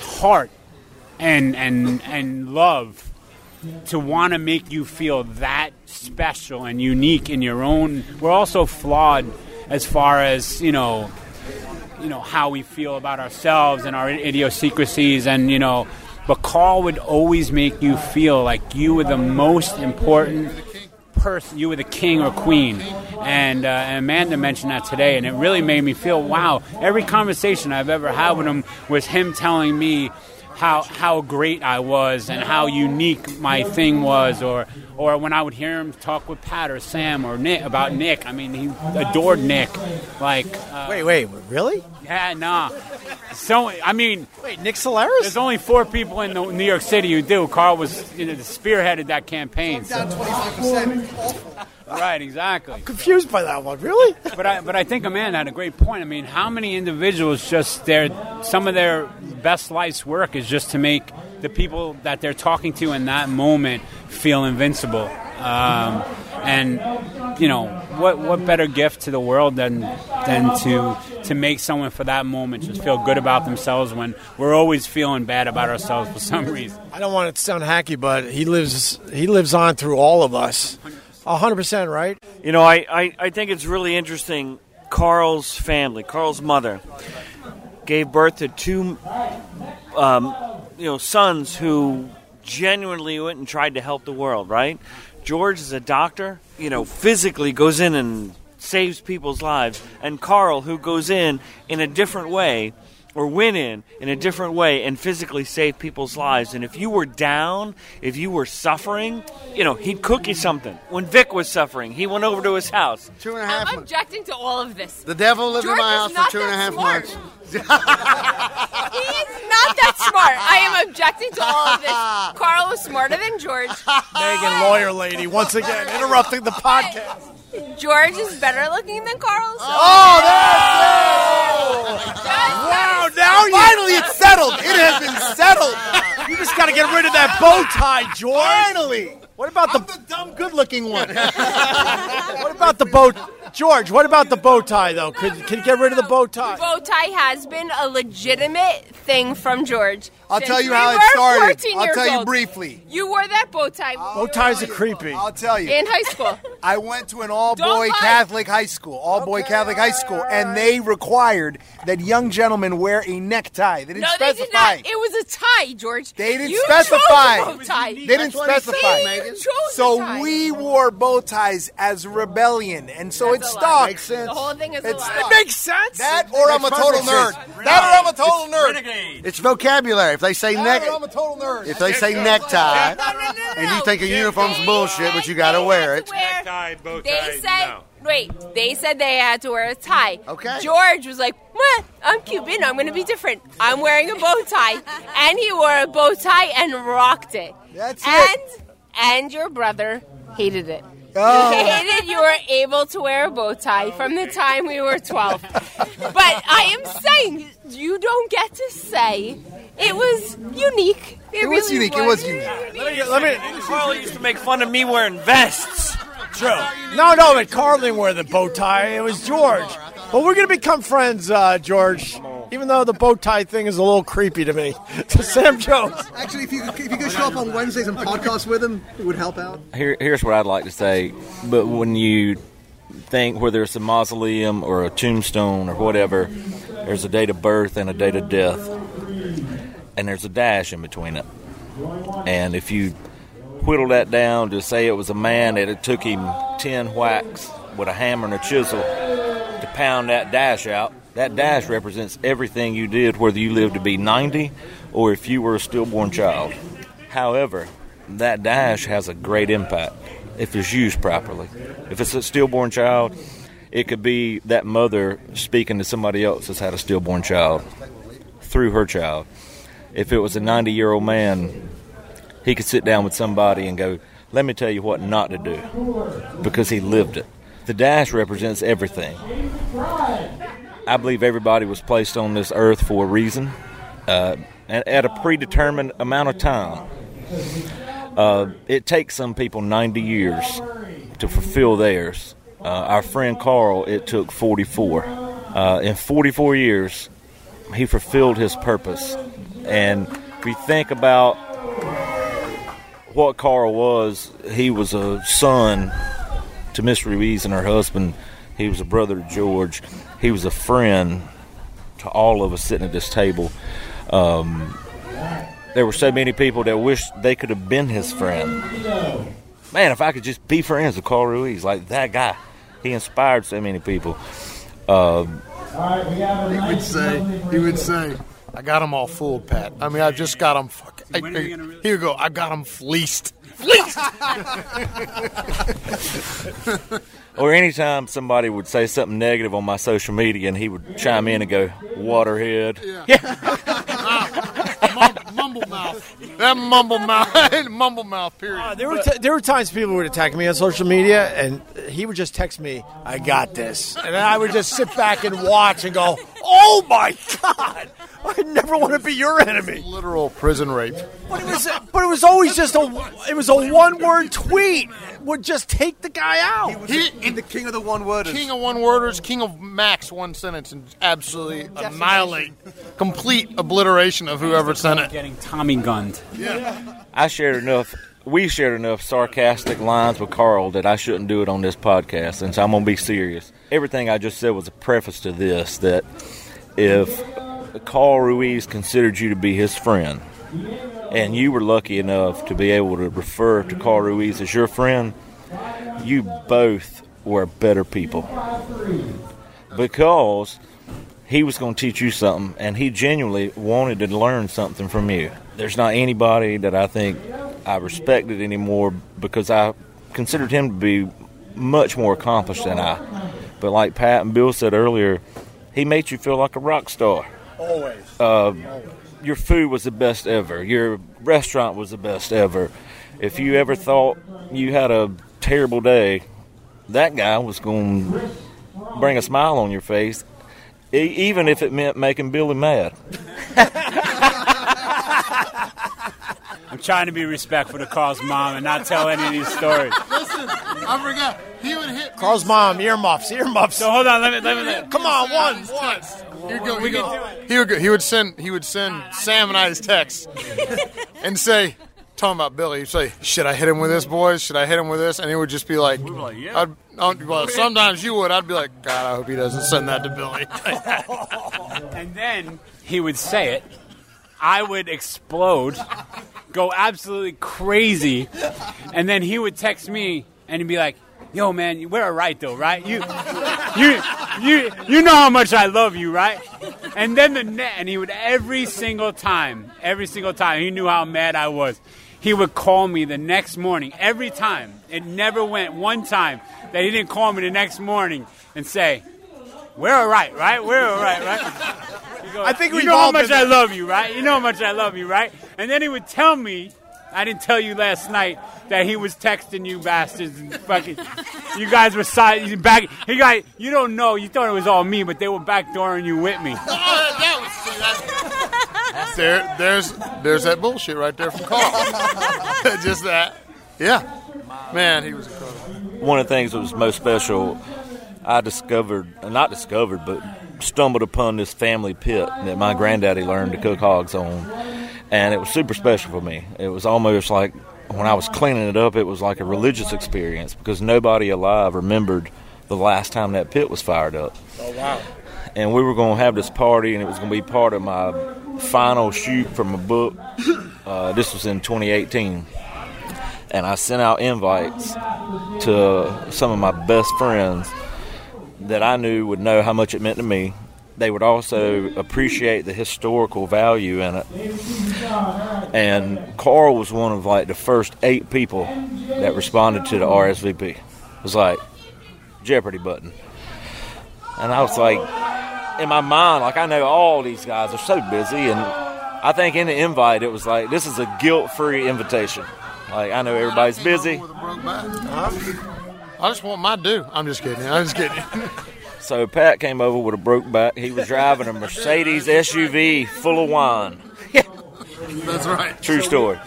heart and love to want to make you feel that special and unique in your own, we're also flawed as far as you know how we feel about ourselves and our idiosyncrasies, and you know. But Carl would always make you feel like you were the most important person. You were the king or queen. And Amanda mentioned that today, and it really made me feel, wow, every conversation I've ever had with him was him telling me how great I was and how unique my thing was. Or when I would hear him talk with Pat or Sam or Nick about Nick. I mean, he adored Nick. Like, wait, really? Yeah, nah. So, I mean... Wait, Nick Solaris? There's only 4 people in New York City who do. Carl was, spearheaded that campaign. So. Down 25%. Right, exactly. I'm confused by that one, really? But I think Amanda had a great point. I mean, how many individuals just some of their best life's work is just to make the people that they're talking to in that moment feel invincible. And you know, what better gift to the world than to make someone for that moment just feel good about themselves when we're always feeling bad about ourselves for some reason. I don't want it to sound hacky, but he lives on through all of us. 100%, right? You know, I think it's really interesting. Carl's family, Carl's mother, gave birth to 2, sons who genuinely went and tried to help the world, right? George is a doctor, physically goes in and saves people's lives. And Carl, who goes in a different way, or went in a different way and physically saved people's lives. And if you were down, if you were suffering, he'd cook you something. When Vic was suffering, he went over to his house. 2.5 months. I'm objecting to all of this. The devil lived in my house for 2.5 months. He is not that smart. I am objecting to all of this. Carl was smarter than George. Megan, lawyer lady, once again, interrupting the podcast. George is better looking than Carl. So that's it! Wow, now finally it's settled. It has been settled. You just got to get rid of that bow tie, George. Finally. What about the dumb, good-looking one? What about the bow, George? What about the bow tie, though? Can you get rid of the bow tie? Bow tie has been a legitimate thing from George. I'll tell you how it started. I'll tell you briefly. You wore that bow tie. Bow ties are creepy. I'll tell you. In high school, I went to an all-boy Catholic high school. All-boy Catholic high school, and they required that young gentlemen wear a necktie. They didn't specify. They did not. It was a tie, George. They didn't specify. You chose a bow tie. They didn't specify. So we wore bow ties as rebellion, and so it stuck. Makes sense. The whole thing is a lie. It makes sense. That or I'm a total nerd. That or I'm a total nerd. It's vocabulary. If they say necktie, and you think a uniform's bullshit, but you gotta wear it. Necktie, bow tie. Wait, they said they had to wear a tie. Okay. George was like, what? I'm Cuban. I'm going to be different. I'm wearing a bow tie, and he wore a bow tie and rocked it. That's it. And your brother hated it. Oh. He hated you were able to wear a bow tie from the time we were 12. But I am saying, you don't get to say it was unique. It really was unique. Carly used to make fun of me wearing vests. True. No, but Carly didn't wear the bow tie. It was George. But we're going to become friends, George. Even though the bow tie thing is a little creepy to me, to Sam Jones. Actually, if you could show up on Wednesdays and podcast with him, it would help out. Here's what I'd like to say. But when you think whether it's a mausoleum or a tombstone or whatever, there's a date of birth and a date of death, and there's a dash in between it. And if you whittle that down to say it was a man that it took him 10 whacks with a hammer and a chisel to pound that dash out, that dash represents everything you did, whether you lived to be 90 or if you were a stillborn child. However, that dash has a great impact if it's used properly. If it's a stillborn child, it could be that mother speaking to somebody else that's had a stillborn child through her child. If it was a 90-year-old man, he could sit down with somebody and go, let me tell you what not to do, because he lived it. The dash represents everything. I believe everybody was placed on this earth for a reason, at a predetermined amount of time. It takes some people 90 years to fulfill theirs. Our friend Carl, it took 44. In 44 years, he fulfilled his purpose. And if you think about what Carl was, he was a son to Miss Ruiz and her husband. He was a brother to George. He was a friend to all of us sitting at this table. There were so many people that wished they could have been his friend. Man, if I could just be friends with Carl Ruiz, like that guy. He inspired so many people. He would say, I got them all fooled, Pat. I mean, I've just got them. Here you go. I got them fleeced. Or anytime somebody would say something negative on my social media, and he would chime in and go, "Waterhead." Yeah. Mumble mouth. That mumble mouth. Mumble mouth. Period. There were times people would attack me on social media, and he would just text me, "I got this," and then I would just sit back and watch and go, "Oh my God! I never want to be your enemy." Literal prison rape. But it was always just a one-word tweet. Would just take the guy out. He was the king of the one-worders. King of one-worders, king of max one sentence, and absolutely annihilate, complete obliteration of whoever sent it. Getting Tommy gunned. Yeah. We shared enough sarcastic lines with Carl that I shouldn't do it on this podcast, and so I'm going to be serious. Everything I just said was a preface to this, that if Carl Ruiz considered you to be his friend, and you were lucky enough to be able to refer to Carl Ruiz as your friend, you both were better people. Because he was going to teach you something, and he genuinely wanted to learn something from you. There's not anybody that I think I respected anymore, because I considered him to be much more accomplished than I. But like Pat and Bill said earlier, he made you feel like a rock star. Always. Your food was the best ever. Your restaurant was the best ever. If you ever thought you had a terrible day, that guy was going to bring a smile on your face, even if it meant making Billy mad. I'm trying to be respectful to Carl's mom and not tell any of these stories. Listen, I forgot. He would hit Carl's mom, earmuffs. So hold on, let me. Come on, one. He would send Sam and I his texts and say, talking about Billy, he'd say, should I hit him with this, boys? Should I hit him with this? And he would just be like, yeah. Well, sometimes you would. I'd be like, God, I hope he doesn't send that to Billy. And then he would say it. I would explode, go absolutely crazy. And then he would text me and he'd be like, yo, man, we're all right, though, right? You know how much I love you, right? And then he would every single time, he knew how mad I was. He would call me the next morning, every time. It never went one time that he didn't call me the next morning and say, we're all right, right? We're all right, right? He goes, I think we know how much I love you, right? You know how much I love you, right? And then he would tell me I didn't tell you last night that he was texting you bastards and fucking. You guys were back. He got. You don't know. You thought it was all me, but they were backdooring you with me. Oh, that was. There's that bullshit right there from Carl. Just that. Yeah. Man, he was incredible. One of the things that was most special, I stumbled upon this family pit that my granddaddy learned to cook hogs on, and it was super special for me. It was almost like when I was cleaning it up, it was like a religious experience because nobody alive remembered the last time that pit was fired up. Oh, wow. And we were going to have this party, and it was going to be part of my final shoot for my book. This was in 2018. And I sent out invites to some of my best friends that I knew would know how much it meant to me. They would also appreciate the historical value in it. And Carl was one of like the first 8 people that responded to the RSVP. It was like, Jeopardy button. And I was like, in my mind, like I know all these guys are so busy. And I think in the invite, it was like, this is a guilt-free invitation. Like, I know everybody's busy. I just want my due. I'm just kidding. So Pat came over with a broke back. He was driving a Mercedes SUV full of wine. That's right. True story.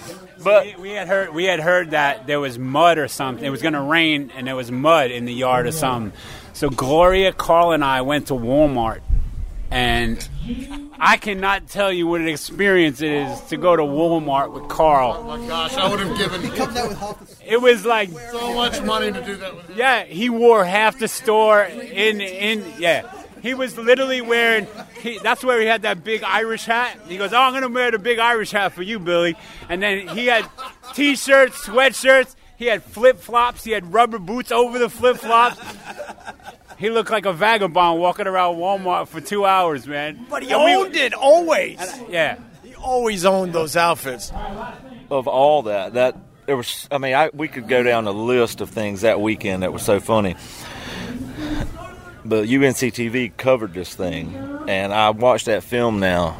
But we had heard that there was mud or something. It was going to rain, and there was mud in the yard or something. So Gloria, Carl, and I went to Walmart. And I cannot tell you what an experience it is to go to Walmart with Carl. Oh my gosh, I would have given. He comes out with half the store. It was like so much money to do that with him. Yeah, he wore half the store in. He was literally wearing, that's where he had that big Irish hat. He goes, oh, I'm going to wear the big Irish hat for you, Billy. And then he had T-shirts, sweatshirts. He had flip-flops. He had rubber boots over the flip-flops. He looked like a vagabond walking around Walmart for 2 hours, man. But he owned it, always. Yeah. He always owned those outfits. Of all that there was, I mean, we could go down a list of things that weekend that was so funny. But UNCTV covered this thing, and I watched that film now.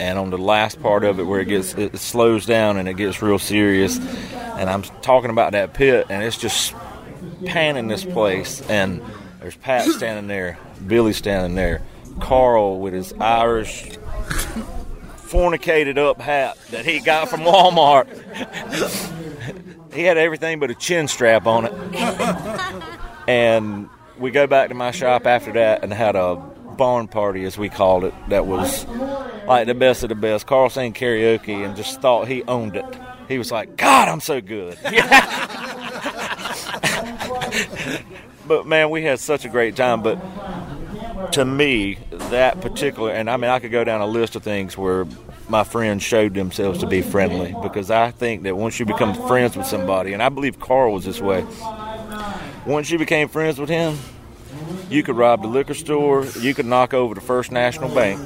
And on the last part of it where it slows down and it gets real serious, and I'm talking about that pit, and it's just panning this place, and there's Pat standing there, Billy standing there, Carl with his Irish fornicated up hat that he got from Walmart. He had everything but a chin strap on it. And we go back to my shop after that and had a barn party, as we called it, that was like the best of the best. Carl sang karaoke and just thought he owned it. He was like, God, I'm so good. But, man, we had such a great time. But to me, that particular – and, I mean, I could go down a list of things where my friends showed themselves to be friendly, because I think that once you become friends with somebody – and I believe Carl was this way. Once you became friends with him, you could rob the liquor store. You could knock over the First National Bank.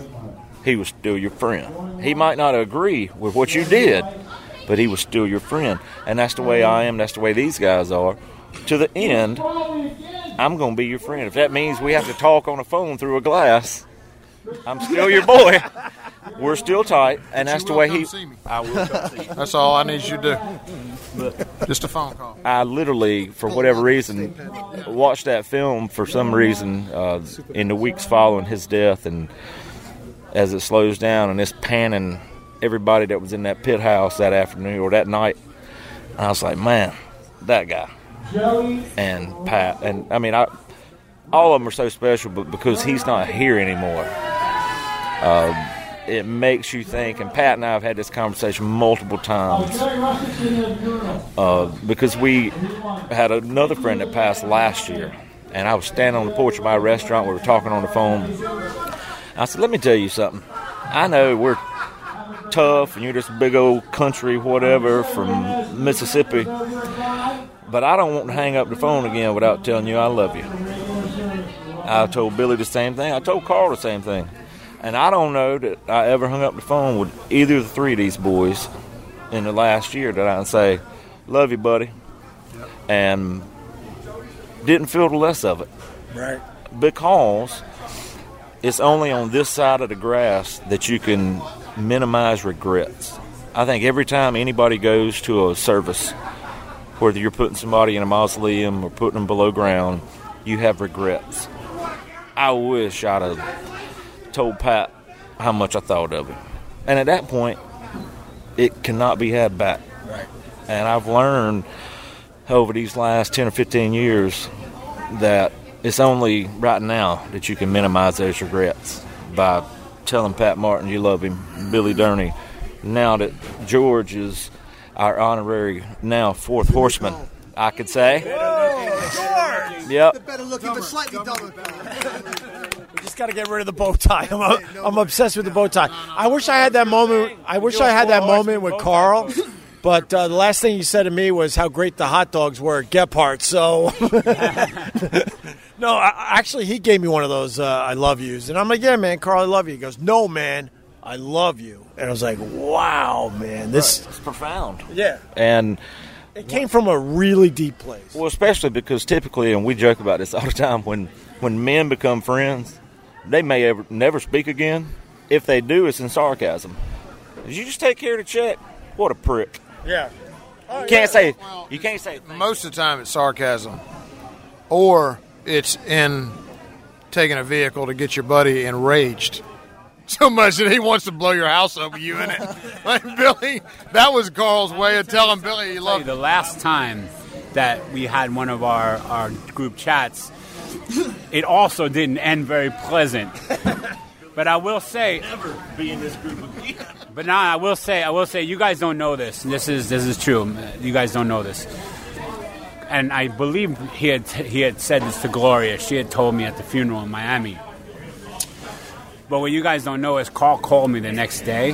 He was still your friend. He might not agree with what you did, but he was still your friend. And that's the way I am. That's the way these guys are. To the end, I'm going to be your friend. If that means we have to talk on a phone through a glass, I'm still your boy. We're still tight, and that's the way he... I will come see you. That's all I need you to do. Just a phone call. I literally, for whatever reason, watched that film for some reason in the weeks following his death, and as it slows down and it's panning everybody that was in that pit house that afternoon or that night, I was like, man, that guy. And Pat, and I mean, all of them are so special, but because he's not here anymore, it makes you think. And Pat and I have had this conversation multiple times because we had another friend that passed last year, and I was standing on the porch of my restaurant. We were talking on the phone. I said, "Let me tell you something. I know we're tough, and you're this big old country, whatever, from Mississippi." But I don't want to hang up the phone again without telling you I love you. I told Billy the same thing. I told Carl the same thing. And I don't know that I ever hung up the phone with either of the three of these boys in the last year that I would say, love you, buddy. Yep. And didn't feel the less of it. Right. Because it's only on this side of the grass that you can minimize regrets. I think every time anybody goes to a service, whether you're putting somebody in a mausoleum or putting them below ground, you have regrets. I wish I'd have told Pat how much I thought of him. And at that point, it cannot be had back. Right. And I've learned over these last 10 or 15 years that it's only right now that you can minimize those regrets by telling Pat Martin you love him, Billy Durney. Now that George is our honorary now fourth horseman, I could say. Whoa, George! Yep. The better looking, but slightly dumber. We just got to get rid of the bow tie. I'm obsessed with the bow tie. I wish I had that moment. I wish I had that moment with Carl. But the last thing you said to me was how great the hot dogs were at Gephardt's. So, no, actually, he gave me one of those I love yous. And I'm like, yeah, man, Carl, I love you. He goes, no, man, I love you. And I was like, wow, man. This is profound. Yeah. And it came from a really deep place. Well, especially because typically, and we joke about this all the time, when men become friends, they may never speak again. If they do, it's in sarcasm. Did you just take care to check? What a prick. Yeah. Oh, you can't say. Well, you can't say. Most of the time, it's sarcasm, or it's in taking a vehicle to get your buddy enraged so much that he wants to blow your house up with you in it. Like Billy, that was Carl's way of telling Billy he loved. The last time that we had one of our group chats, it also didn't end very pleasant. But I will say, never be in this group of people. But now I will say, you guys don't know this. This is true. You guys don't know this. And I believe he had said this to Gloria. She had told me at the funeral in Miami. But what you guys don't know is Carl called me the next day.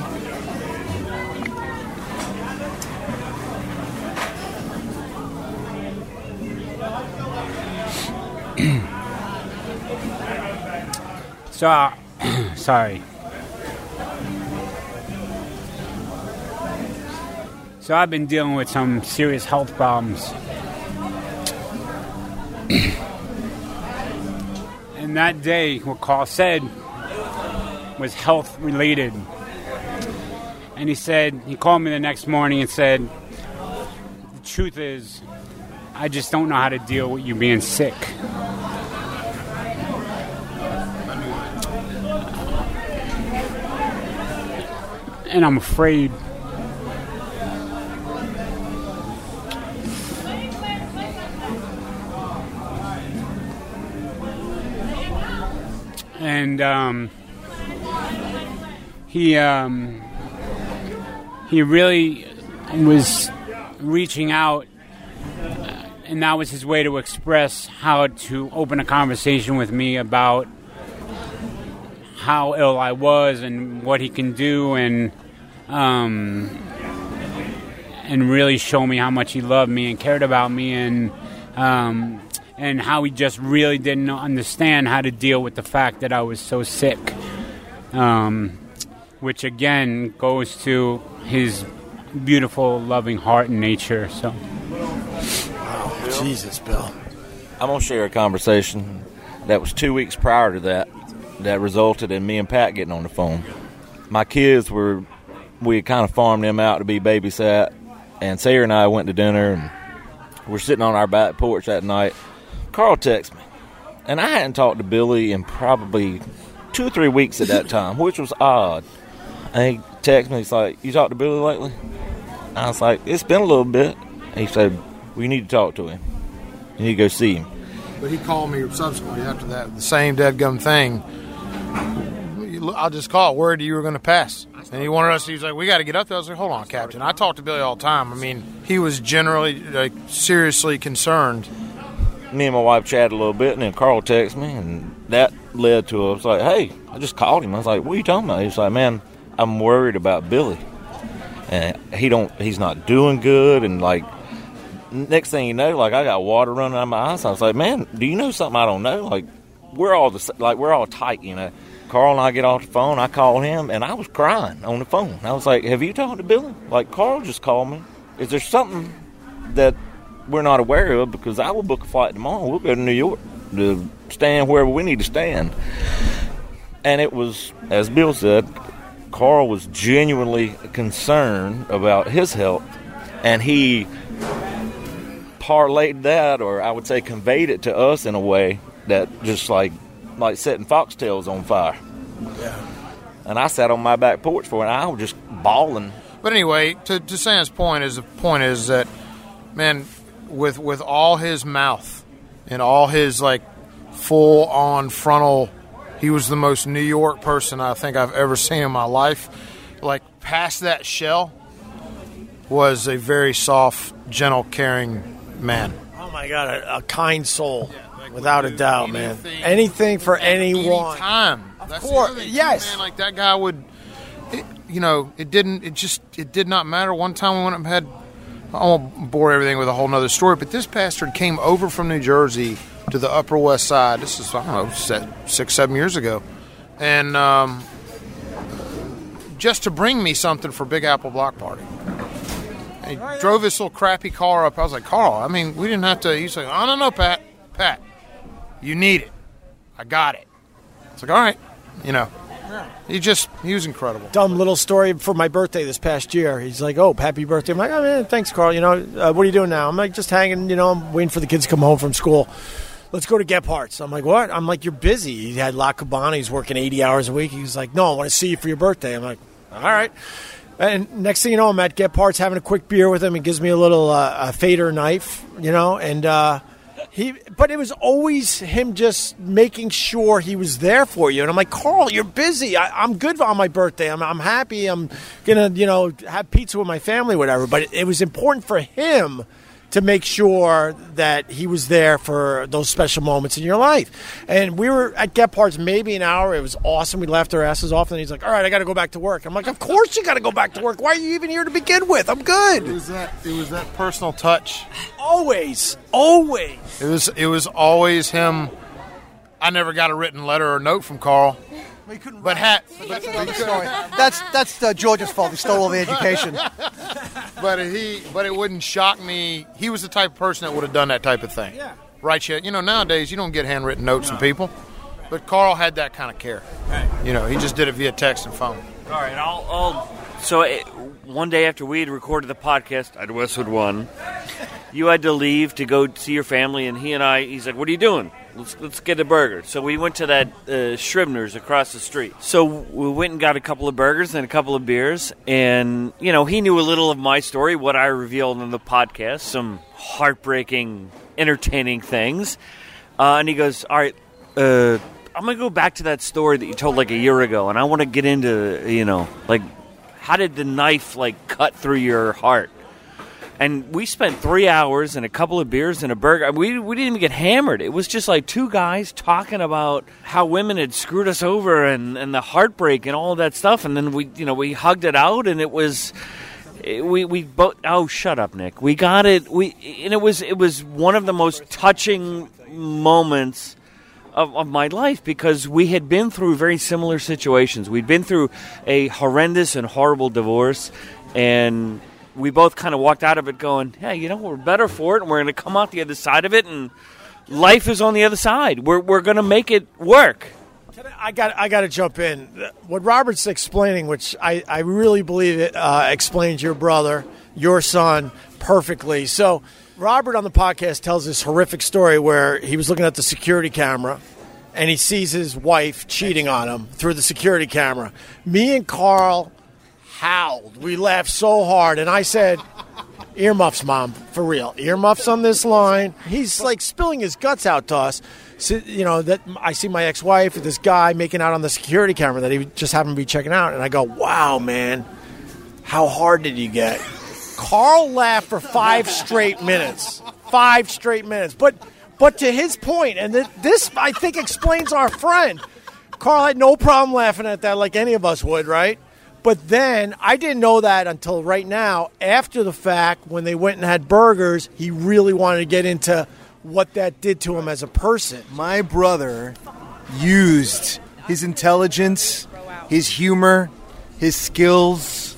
So, sorry. So I've been dealing with some serious health problems. And that day, what Carl said was health related. And he called me the next morning and said, the truth is, I just don't know how to deal with you being sick. And I'm afraid. And he really was reaching out, and that was his way to express how to open a conversation with me about how ill I was and what he can do, and really show me how much he loved me and cared about me, and how he just really didn't understand how to deal with the fact that I was so sick, which again goes to his beautiful, loving heart and nature. So, oh, Jesus, Bill. I'm going to share a conversation that was 2 weeks prior to that resulted in me and Pat getting on the phone. My kids we had kind of farmed them out to be babysat, and Sarah and I went to dinner, and we're sitting on our back porch that night. Carl texted me, and I hadn't talked to Billy in probably 2 or 3 weeks at that time, which was odd. And he texted me, he's like, you talked to Billy lately? I was like, it's been a little bit. And he said, well, you need to talk to him. You need to go see him. But he called me subsequently after that, the same dadgum thing. I'll just call. Word you were going to pass. And he wanted us to, he was like, we got to get up there. I was like, hold on, Captain. I talked to Billy all the time. I mean, he was generally, like, seriously concerned. Me and my wife chatted a little bit, and then Carl texted me, and that led to, I was like, hey, I just called him. I was like, what are you talking about? He was like, man, I'm worried about Billy. And he's not doing good, and, like, next thing you know, like, I got water running out of my eyes. I was like, man, do you know something I don't know? Like, we're all tight, you know. Carl and I get off the phone, I called him, and I was crying on the phone. I was like, have you talked to Billy? Like, Carl just called me. Is there something that we're not aware of? Because I will book a flight tomorrow. We'll go to New York to stand wherever we need to stand. And it was, as Bill said, Carl was genuinely concerned about his health, and he parlayed that, or I would say conveyed it to us in a way that just like setting foxtails on fire. Yeah. And I sat on my back porch for an hour just bawling. But anyway, to Sam's point, is the point is that, man, with all his mouth and all his like full on frontal, he was the most New York person I think I've ever seen in my life. Like past that shell was a very soft, gentle, caring man. Oh my God, a kind soul, yeah, like without a doubt, man. Anything for anyone. Any time. Of course, yes. Man, like that guy would. It did not matter. One time we went up and had, I won't bore everything with a whole nother story, but this pastor came over from New Jersey to the Upper West Side. This is, I don't know, 6-7 years ago. And just to bring me something for Big Apple Block Party. And he drove this little crappy car up. I was like, Carl, I mean, we didn't have to. He's like, I don't know, Pat, you need it. I got it. It's like, all right, He was incredible. Dumb little story for my birthday this past year. He's like, oh, happy birthday. I'm like, oh, man, thanks, Carl. What are you doing now? I'm like, just hanging, I'm waiting for the kids to come home from school. Let's go to Gephardt's. I'm like, what? I'm like, you're busy. He had La Cabana. He's working 80 hours a week. He's like, no, I want to see you for your birthday. I'm like, all right. And next thing you know, I'm at Gephardt's having a quick beer with him. He gives me a little a fader knife, But it was always him just making sure he was there for you. And I'm like, Carl, you're busy. I'm good on my birthday. I'm happy. I'm going to, have pizza with my family, whatever. But it was important for him to make sure that he was there for those special moments in your life. And we were at Gephardt's maybe an hour. It was awesome. We laughed our asses off. And he's like, all right, I got to go back to work. I'm like, of course you got to go back to work. Why are you even here to begin with? I'm good. It was that personal touch. Always. It was always him. I never got a written letter or note from Carl. Well, he couldn't. But hat. That's another story. That's George's fault. He stole all the education. But it wouldn't shock me. He was the type of person that would have done that type of thing. Yeah. Right. Nowadays you don't get handwritten notes from people. But Carl had that kind of care. Right. He just did it via text and phone. All right. One day after we had recorded the podcast at Westwood One, you had to leave to go see your family, and he's like, what are you doing? Let's get a burger. So we went to that Shribner's across the street. So we went and got a couple of burgers and a couple of beers. And, he knew a little of my story, what I revealed on the podcast, some heartbreaking, entertaining things. And he goes, all right, I'm going to go back to that story that you told like a year ago. And I want to get into, how did the knife, cut through your heart? And we spent 3 hours and a couple of beers and a burger. We didn't even get hammered. It was just like two guys talking about how women had screwed us over and the heartbreak and all that stuff. And then we hugged it out, and it was we both. Oh, shut up, Nick. We got it. It was one of the most touching moments of my life, because we had been through very similar situations. We'd been through a horrendous and horrible divorce, and we both kind of walked out of it going, hey, we're better for it, and we're going to come out the other side of it, and life is on the other side. We're going to make it work. I got to jump in. What Robert's explaining, which I really believe it explains your brother, your son, perfectly. So Robert on the podcast tells this horrific story where he was looking at the security camera, and he sees his wife cheating on him through the security camera. Me and Carl howled. We laughed so hard, and I said, earmuffs, Mom, for real. Earmuffs on this line. He's like spilling his guts out to us. So, that I see my ex-wife with this guy making out on the security camera that he just happened to be checking out, and I go, wow, man, how hard did you get? Carl laughed for 5 straight minutes. 5 straight minutes. But to his point, and this, I think, explains our friend. Carl had no problem laughing at that like any of us would, right? But then, I didn't know that until right now, after the fact, when they went and had burgers, he really wanted to get into what that did to him as a person. My brother used his intelligence, his humor, his skills,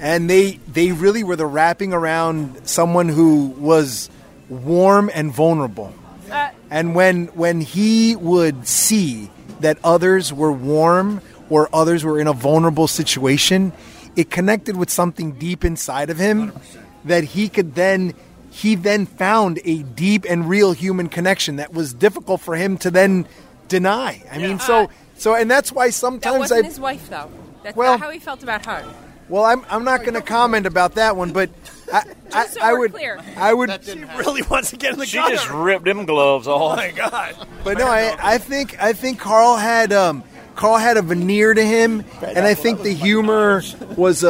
and they really were the wrapping around someone who was warm and vulnerable. And when he would see that others were warm or others were in a vulnerable situation, it connected with something deep inside of him 100%. That he then found a deep and real human connection that was difficult for him to then deny. I mean, and that's why sometimes that wasn't his wife, though. That's not how he felt about her. Well, I'm not going to comment about that one, but I would. She really wants to get in the gutter. She just ripped them gloves. Oh my God! But no, I think Carl had a veneer to him, and I think the humor was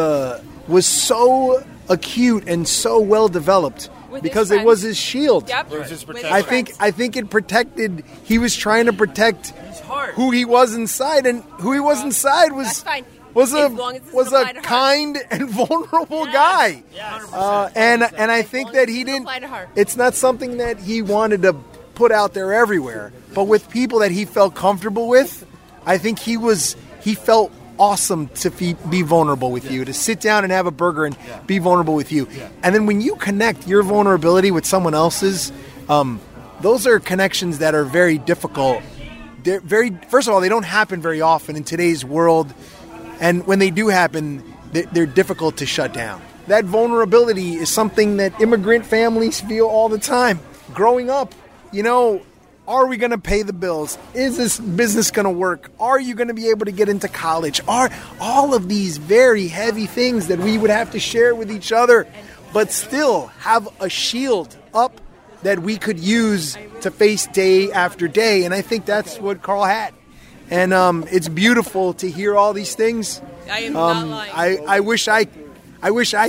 so acute and so well developed. Because it was his shield. Yep. Right. It was his protection. I think it protected. He was trying to protect who he was inside, and who he was inside was a kind and vulnerable guy. Yes. And I think that he didn't. It's not something that he wanted to put out there everywhere, but with people that he felt comfortable with, I think he felt awesome to be vulnerable with you, to sit down and have a burger and be vulnerable with you. Yeah. And then when you connect your vulnerability with someone else's, those are connections that are very difficult. They're first of all, they don't happen very often in today's world. And when they do happen, they're difficult to shut down. That vulnerability is something that immigrant families feel all the time. Growing up, are we going to pay the bills? Is this business going to work? Are you going to be able to get into college? Are all of these very heavy things that we would have to share with each other, but still have a shield up that we could use to face day after day. And I think that's what Carl had. And it's beautiful to hear all these things. I am not lying. I wish I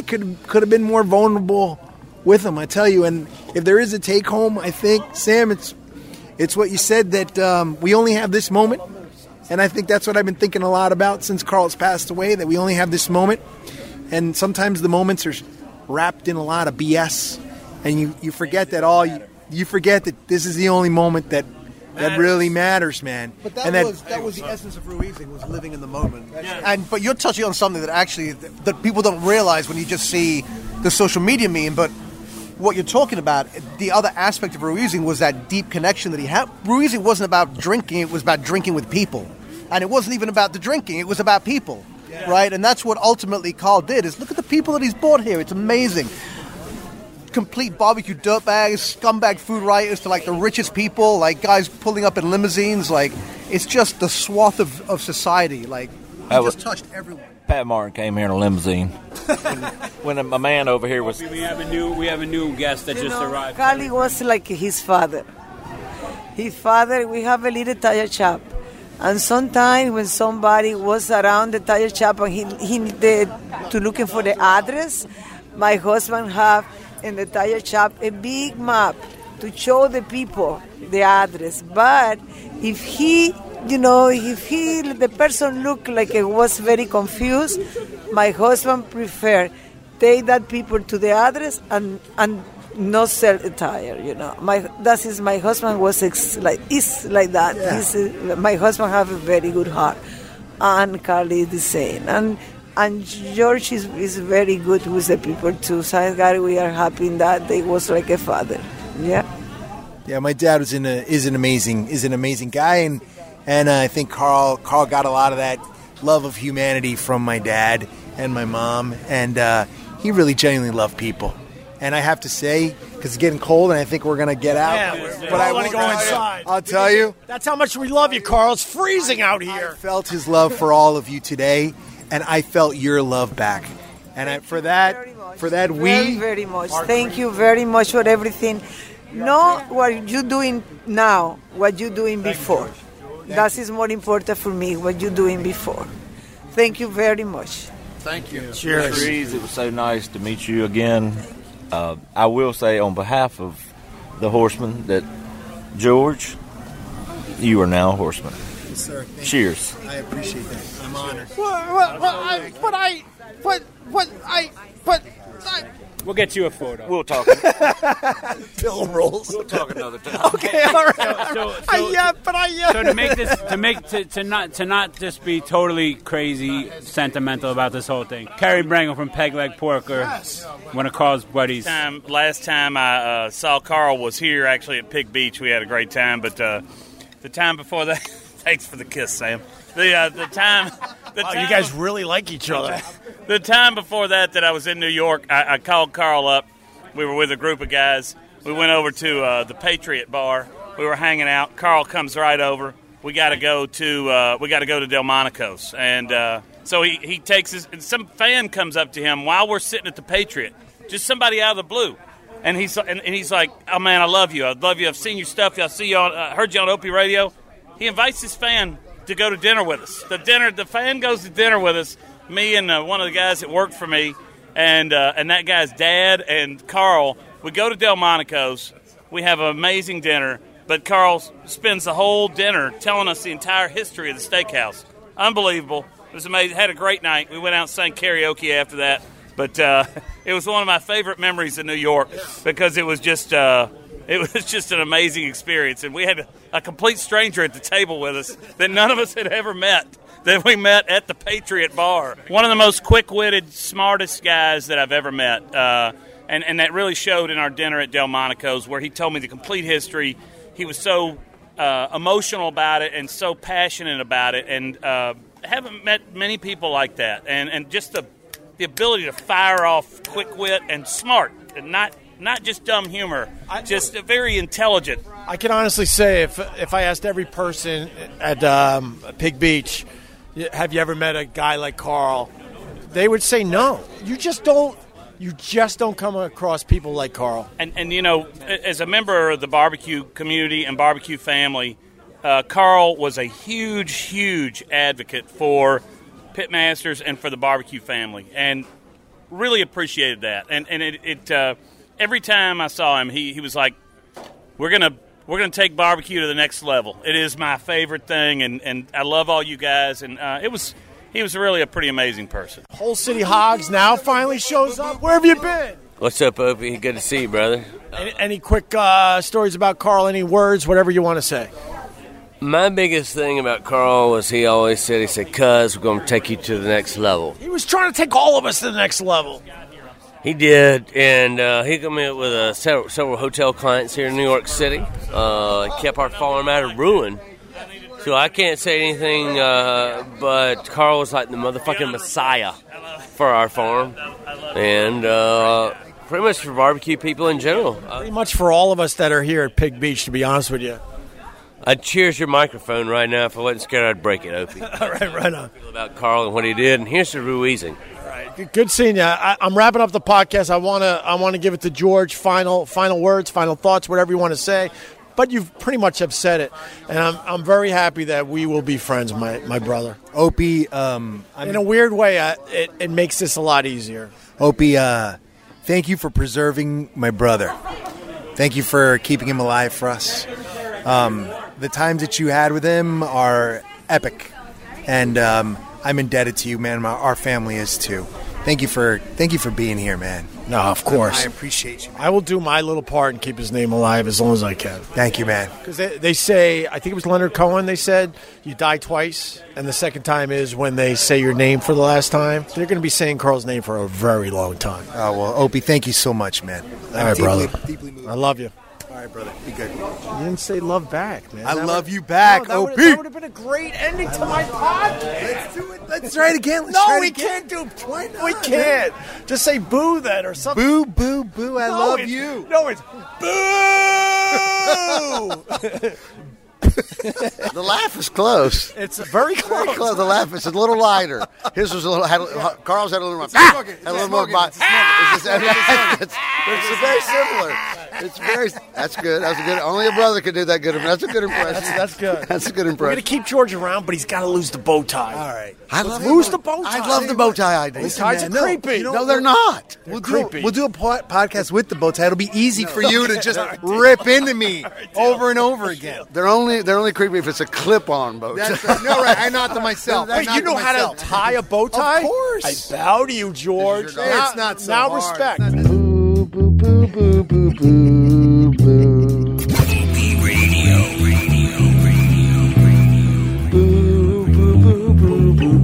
could have been more vulnerable with him, I tell you. And if there is a take home, I think, Sam, it's what you said, that we only have this moment. And I think that's what I've been thinking a lot about since Carl's passed away, that we only have this moment. And sometimes the moments are wrapped in a lot of BS. And you forget that you forget that this is the only moment that really matters, man. But that was the essence of Ruizing, was living in the moment. Yeah. But you're touching on something that actually that people don't realize when you just see the social media meme, but what you're talking about, the other aspect of Ruizing was that deep connection that he had. Ruizing wasn't about drinking, it was about drinking with people. And it wasn't even about the drinking, it was about people, right? And that's what ultimately Carl did, is look at the people that he's brought here. It's amazing. Complete barbecue dirtbags, scumbag food writers, to like the richest people, like guys pulling up in limousines. Like, it's just the swath of society. Like, he just touched everyone. Pat Martin came here in a limousine. when a man over here was... We have a new guest that just arrived. Carly was like his father. His father, we have a little tire shop. And sometimes when somebody was around the tire shop and he needed to looking for the address, my husband have in the tire shop a big map to show the people the address. But if the person looked like it was very confused, my husband preferred take that people to the address and not sell a tire, My husband is like that. Yeah. My husband have a very good heart, and Carly is the same. And George is very good with the people too. So God, we are happy in that he was like a father. Yeah. Yeah, my dad is an amazing guy, and I think Carl got a lot of that love of humanity from my dad and my mom, and he really genuinely loved people. And I have to say, because it's getting cold, and I think we're gonna get out. Yeah, but I want to go inside. I'll tell you. That's how much we love you, Carl. It's freezing out here. I felt his love for all of you today. And I felt your love back. And for that, we... Very, very much. Thank you very much for everything. Not what you're doing now, what you're doing before. That is more important for me, what you're doing before. Thank you very much. Thank you. Cheers. Cheers. It was so nice to meet you again. I will say on behalf of the horseman that, George, you are now a horseman. Sir, cheers. I appreciate that. I'm honored. We'll get you a photo. We'll talk. Bill rolls. We'll talk another time. Okay, all right. So to not just be totally crazy sentimental about this whole thing. Kerry Brangle from Peg Leg Porker, one of Carl's buddies. Last time I saw Carl was here actually at Pig Beach. We had a great time, but the time before that. Thanks for the kiss, Sam. The time you guys really like each other. The time before that I was in New York, I called Carl up. We were with a group of guys. We went over to the Patriot Bar. We were hanging out. Carl comes right over. We got to go to Delmonico's, and so he takes his. And some fan comes up to him while we're sitting at the Patriot, just somebody out of the blue, and he's like, "Oh man, I love you. I've seen your stuff. I see you on. I heard you on Opie Radio." He invites his fan to go to dinner with us. The fan goes to dinner with us. Me and one of the guys that worked for me, and that guy's dad and Carl. We go to Delmonico's. We have an amazing dinner. But Carl spends the whole dinner telling us the entire history of the steakhouse. Unbelievable. It was amazing. Had a great night. We went out and sang karaoke after that. But it was one of my favorite memories in New York because it was just an amazing experience. And we had a complete stranger at the table with us that none of us had ever met, that we met at the Patriot Bar. One of the most quick-witted, smartest guys that I've ever met. And that really showed in our dinner at Delmonico's, where he told me the complete history. He was so emotional about it and so passionate about it, and haven't met many people like that. And just the ability to fire off quick wit and smart, and not just dumb humor, just very intelligent. I can honestly say if I asked every person at Pig Beach, have you ever met a guy like Carl, they would say no. You just don't come across people like Carl. And you know, as a member of the barbecue community and barbecue family, Carl was a huge, huge advocate for pitmasters and for the barbecue family, and really appreciated that. And every time I saw him, he was like, "We're gonna take barbecue to the next level. It is my favorite thing, and I love all you guys." And it was. He was really a pretty amazing person. Whole City Hogs now finally shows up. Where have you been? What's up, Opie? Good to see you, brother. Any quick stories about Carl? Any words? Whatever you want to say. My biggest thing about Carl was he always said, "Cuz, we're going to take you to the next level." He was trying to take all of us to the next level. He did, and he came in with several hotel clients here in New York City. Kept our format of ruin. So I can't say anything, but Carl was like the motherfucking messiah for our farm, and pretty much for barbecue people in general. Pretty much for all of us that are here at Pig Beach, to be honest with you. I'd cheers your microphone right now. If I wasn't scared, I'd break it, Opie. All right, right on. About Carl and what he did, and here's to Ruizing. All right, good seeing you. I'm wrapping up the podcast. I wanna give it to George. Final words, final thoughts, whatever you want to say. But you've pretty much have said it, and I'm very happy that we will be friends, my brother. Opie, in a weird way, it makes this a lot easier. Opie, thank you for preserving my brother. Thank you for keeping him alive for us. The times that you had with him are epic, and I'm indebted to you, man. Our family is too. Thank you for being here, man. No, of course. I appreciate you, man. I will do my little part and keep his name alive as long as I can. Thank you, man. Because they say, I think it was Leonard Cohen, they said, you die twice, and the second time is when they say your name for the last time. They're going to be saying Carl's name for a very long time. Oh, well, Opie, thank you so much, man. All right, brother. Deeply moved. I love you. All right, brother. Be good. You didn't say love back, man. I love you back, no, Opie. That would have been a great ending to my podcast. Let's do it. Let's try it again. We can't. Just say boo then or something. Boo, boo, boo. I love you. No, it's boo. The laugh is close. It's very close. Very close. The laugh is a little lighter. His was a little. Carl's had a little more. It's very similar. That's good. That's a good. Only a brother could do that good. That's a good impression. That's good. That's a good impression. We're gonna keep George around, but he's got to lose the bow tie. All right. Lose the bow tie. I love the bow tie idea. Bow ties are creepy. No, they're not. They're creepy. We'll do a podcast with the bow tie. It'll be easy for you to just rip into me over and over again. They're only creepy if it's a clip-on bow tie. No, right. I not to myself. Wait, you know how to tie a bow tie? Of course. I bow to you, George. It's not so now hard. Respect. Boo, boo, boo, boo, boo, boo, boo. Opie Radio. Boo, boo, boo, boo, boo, boo.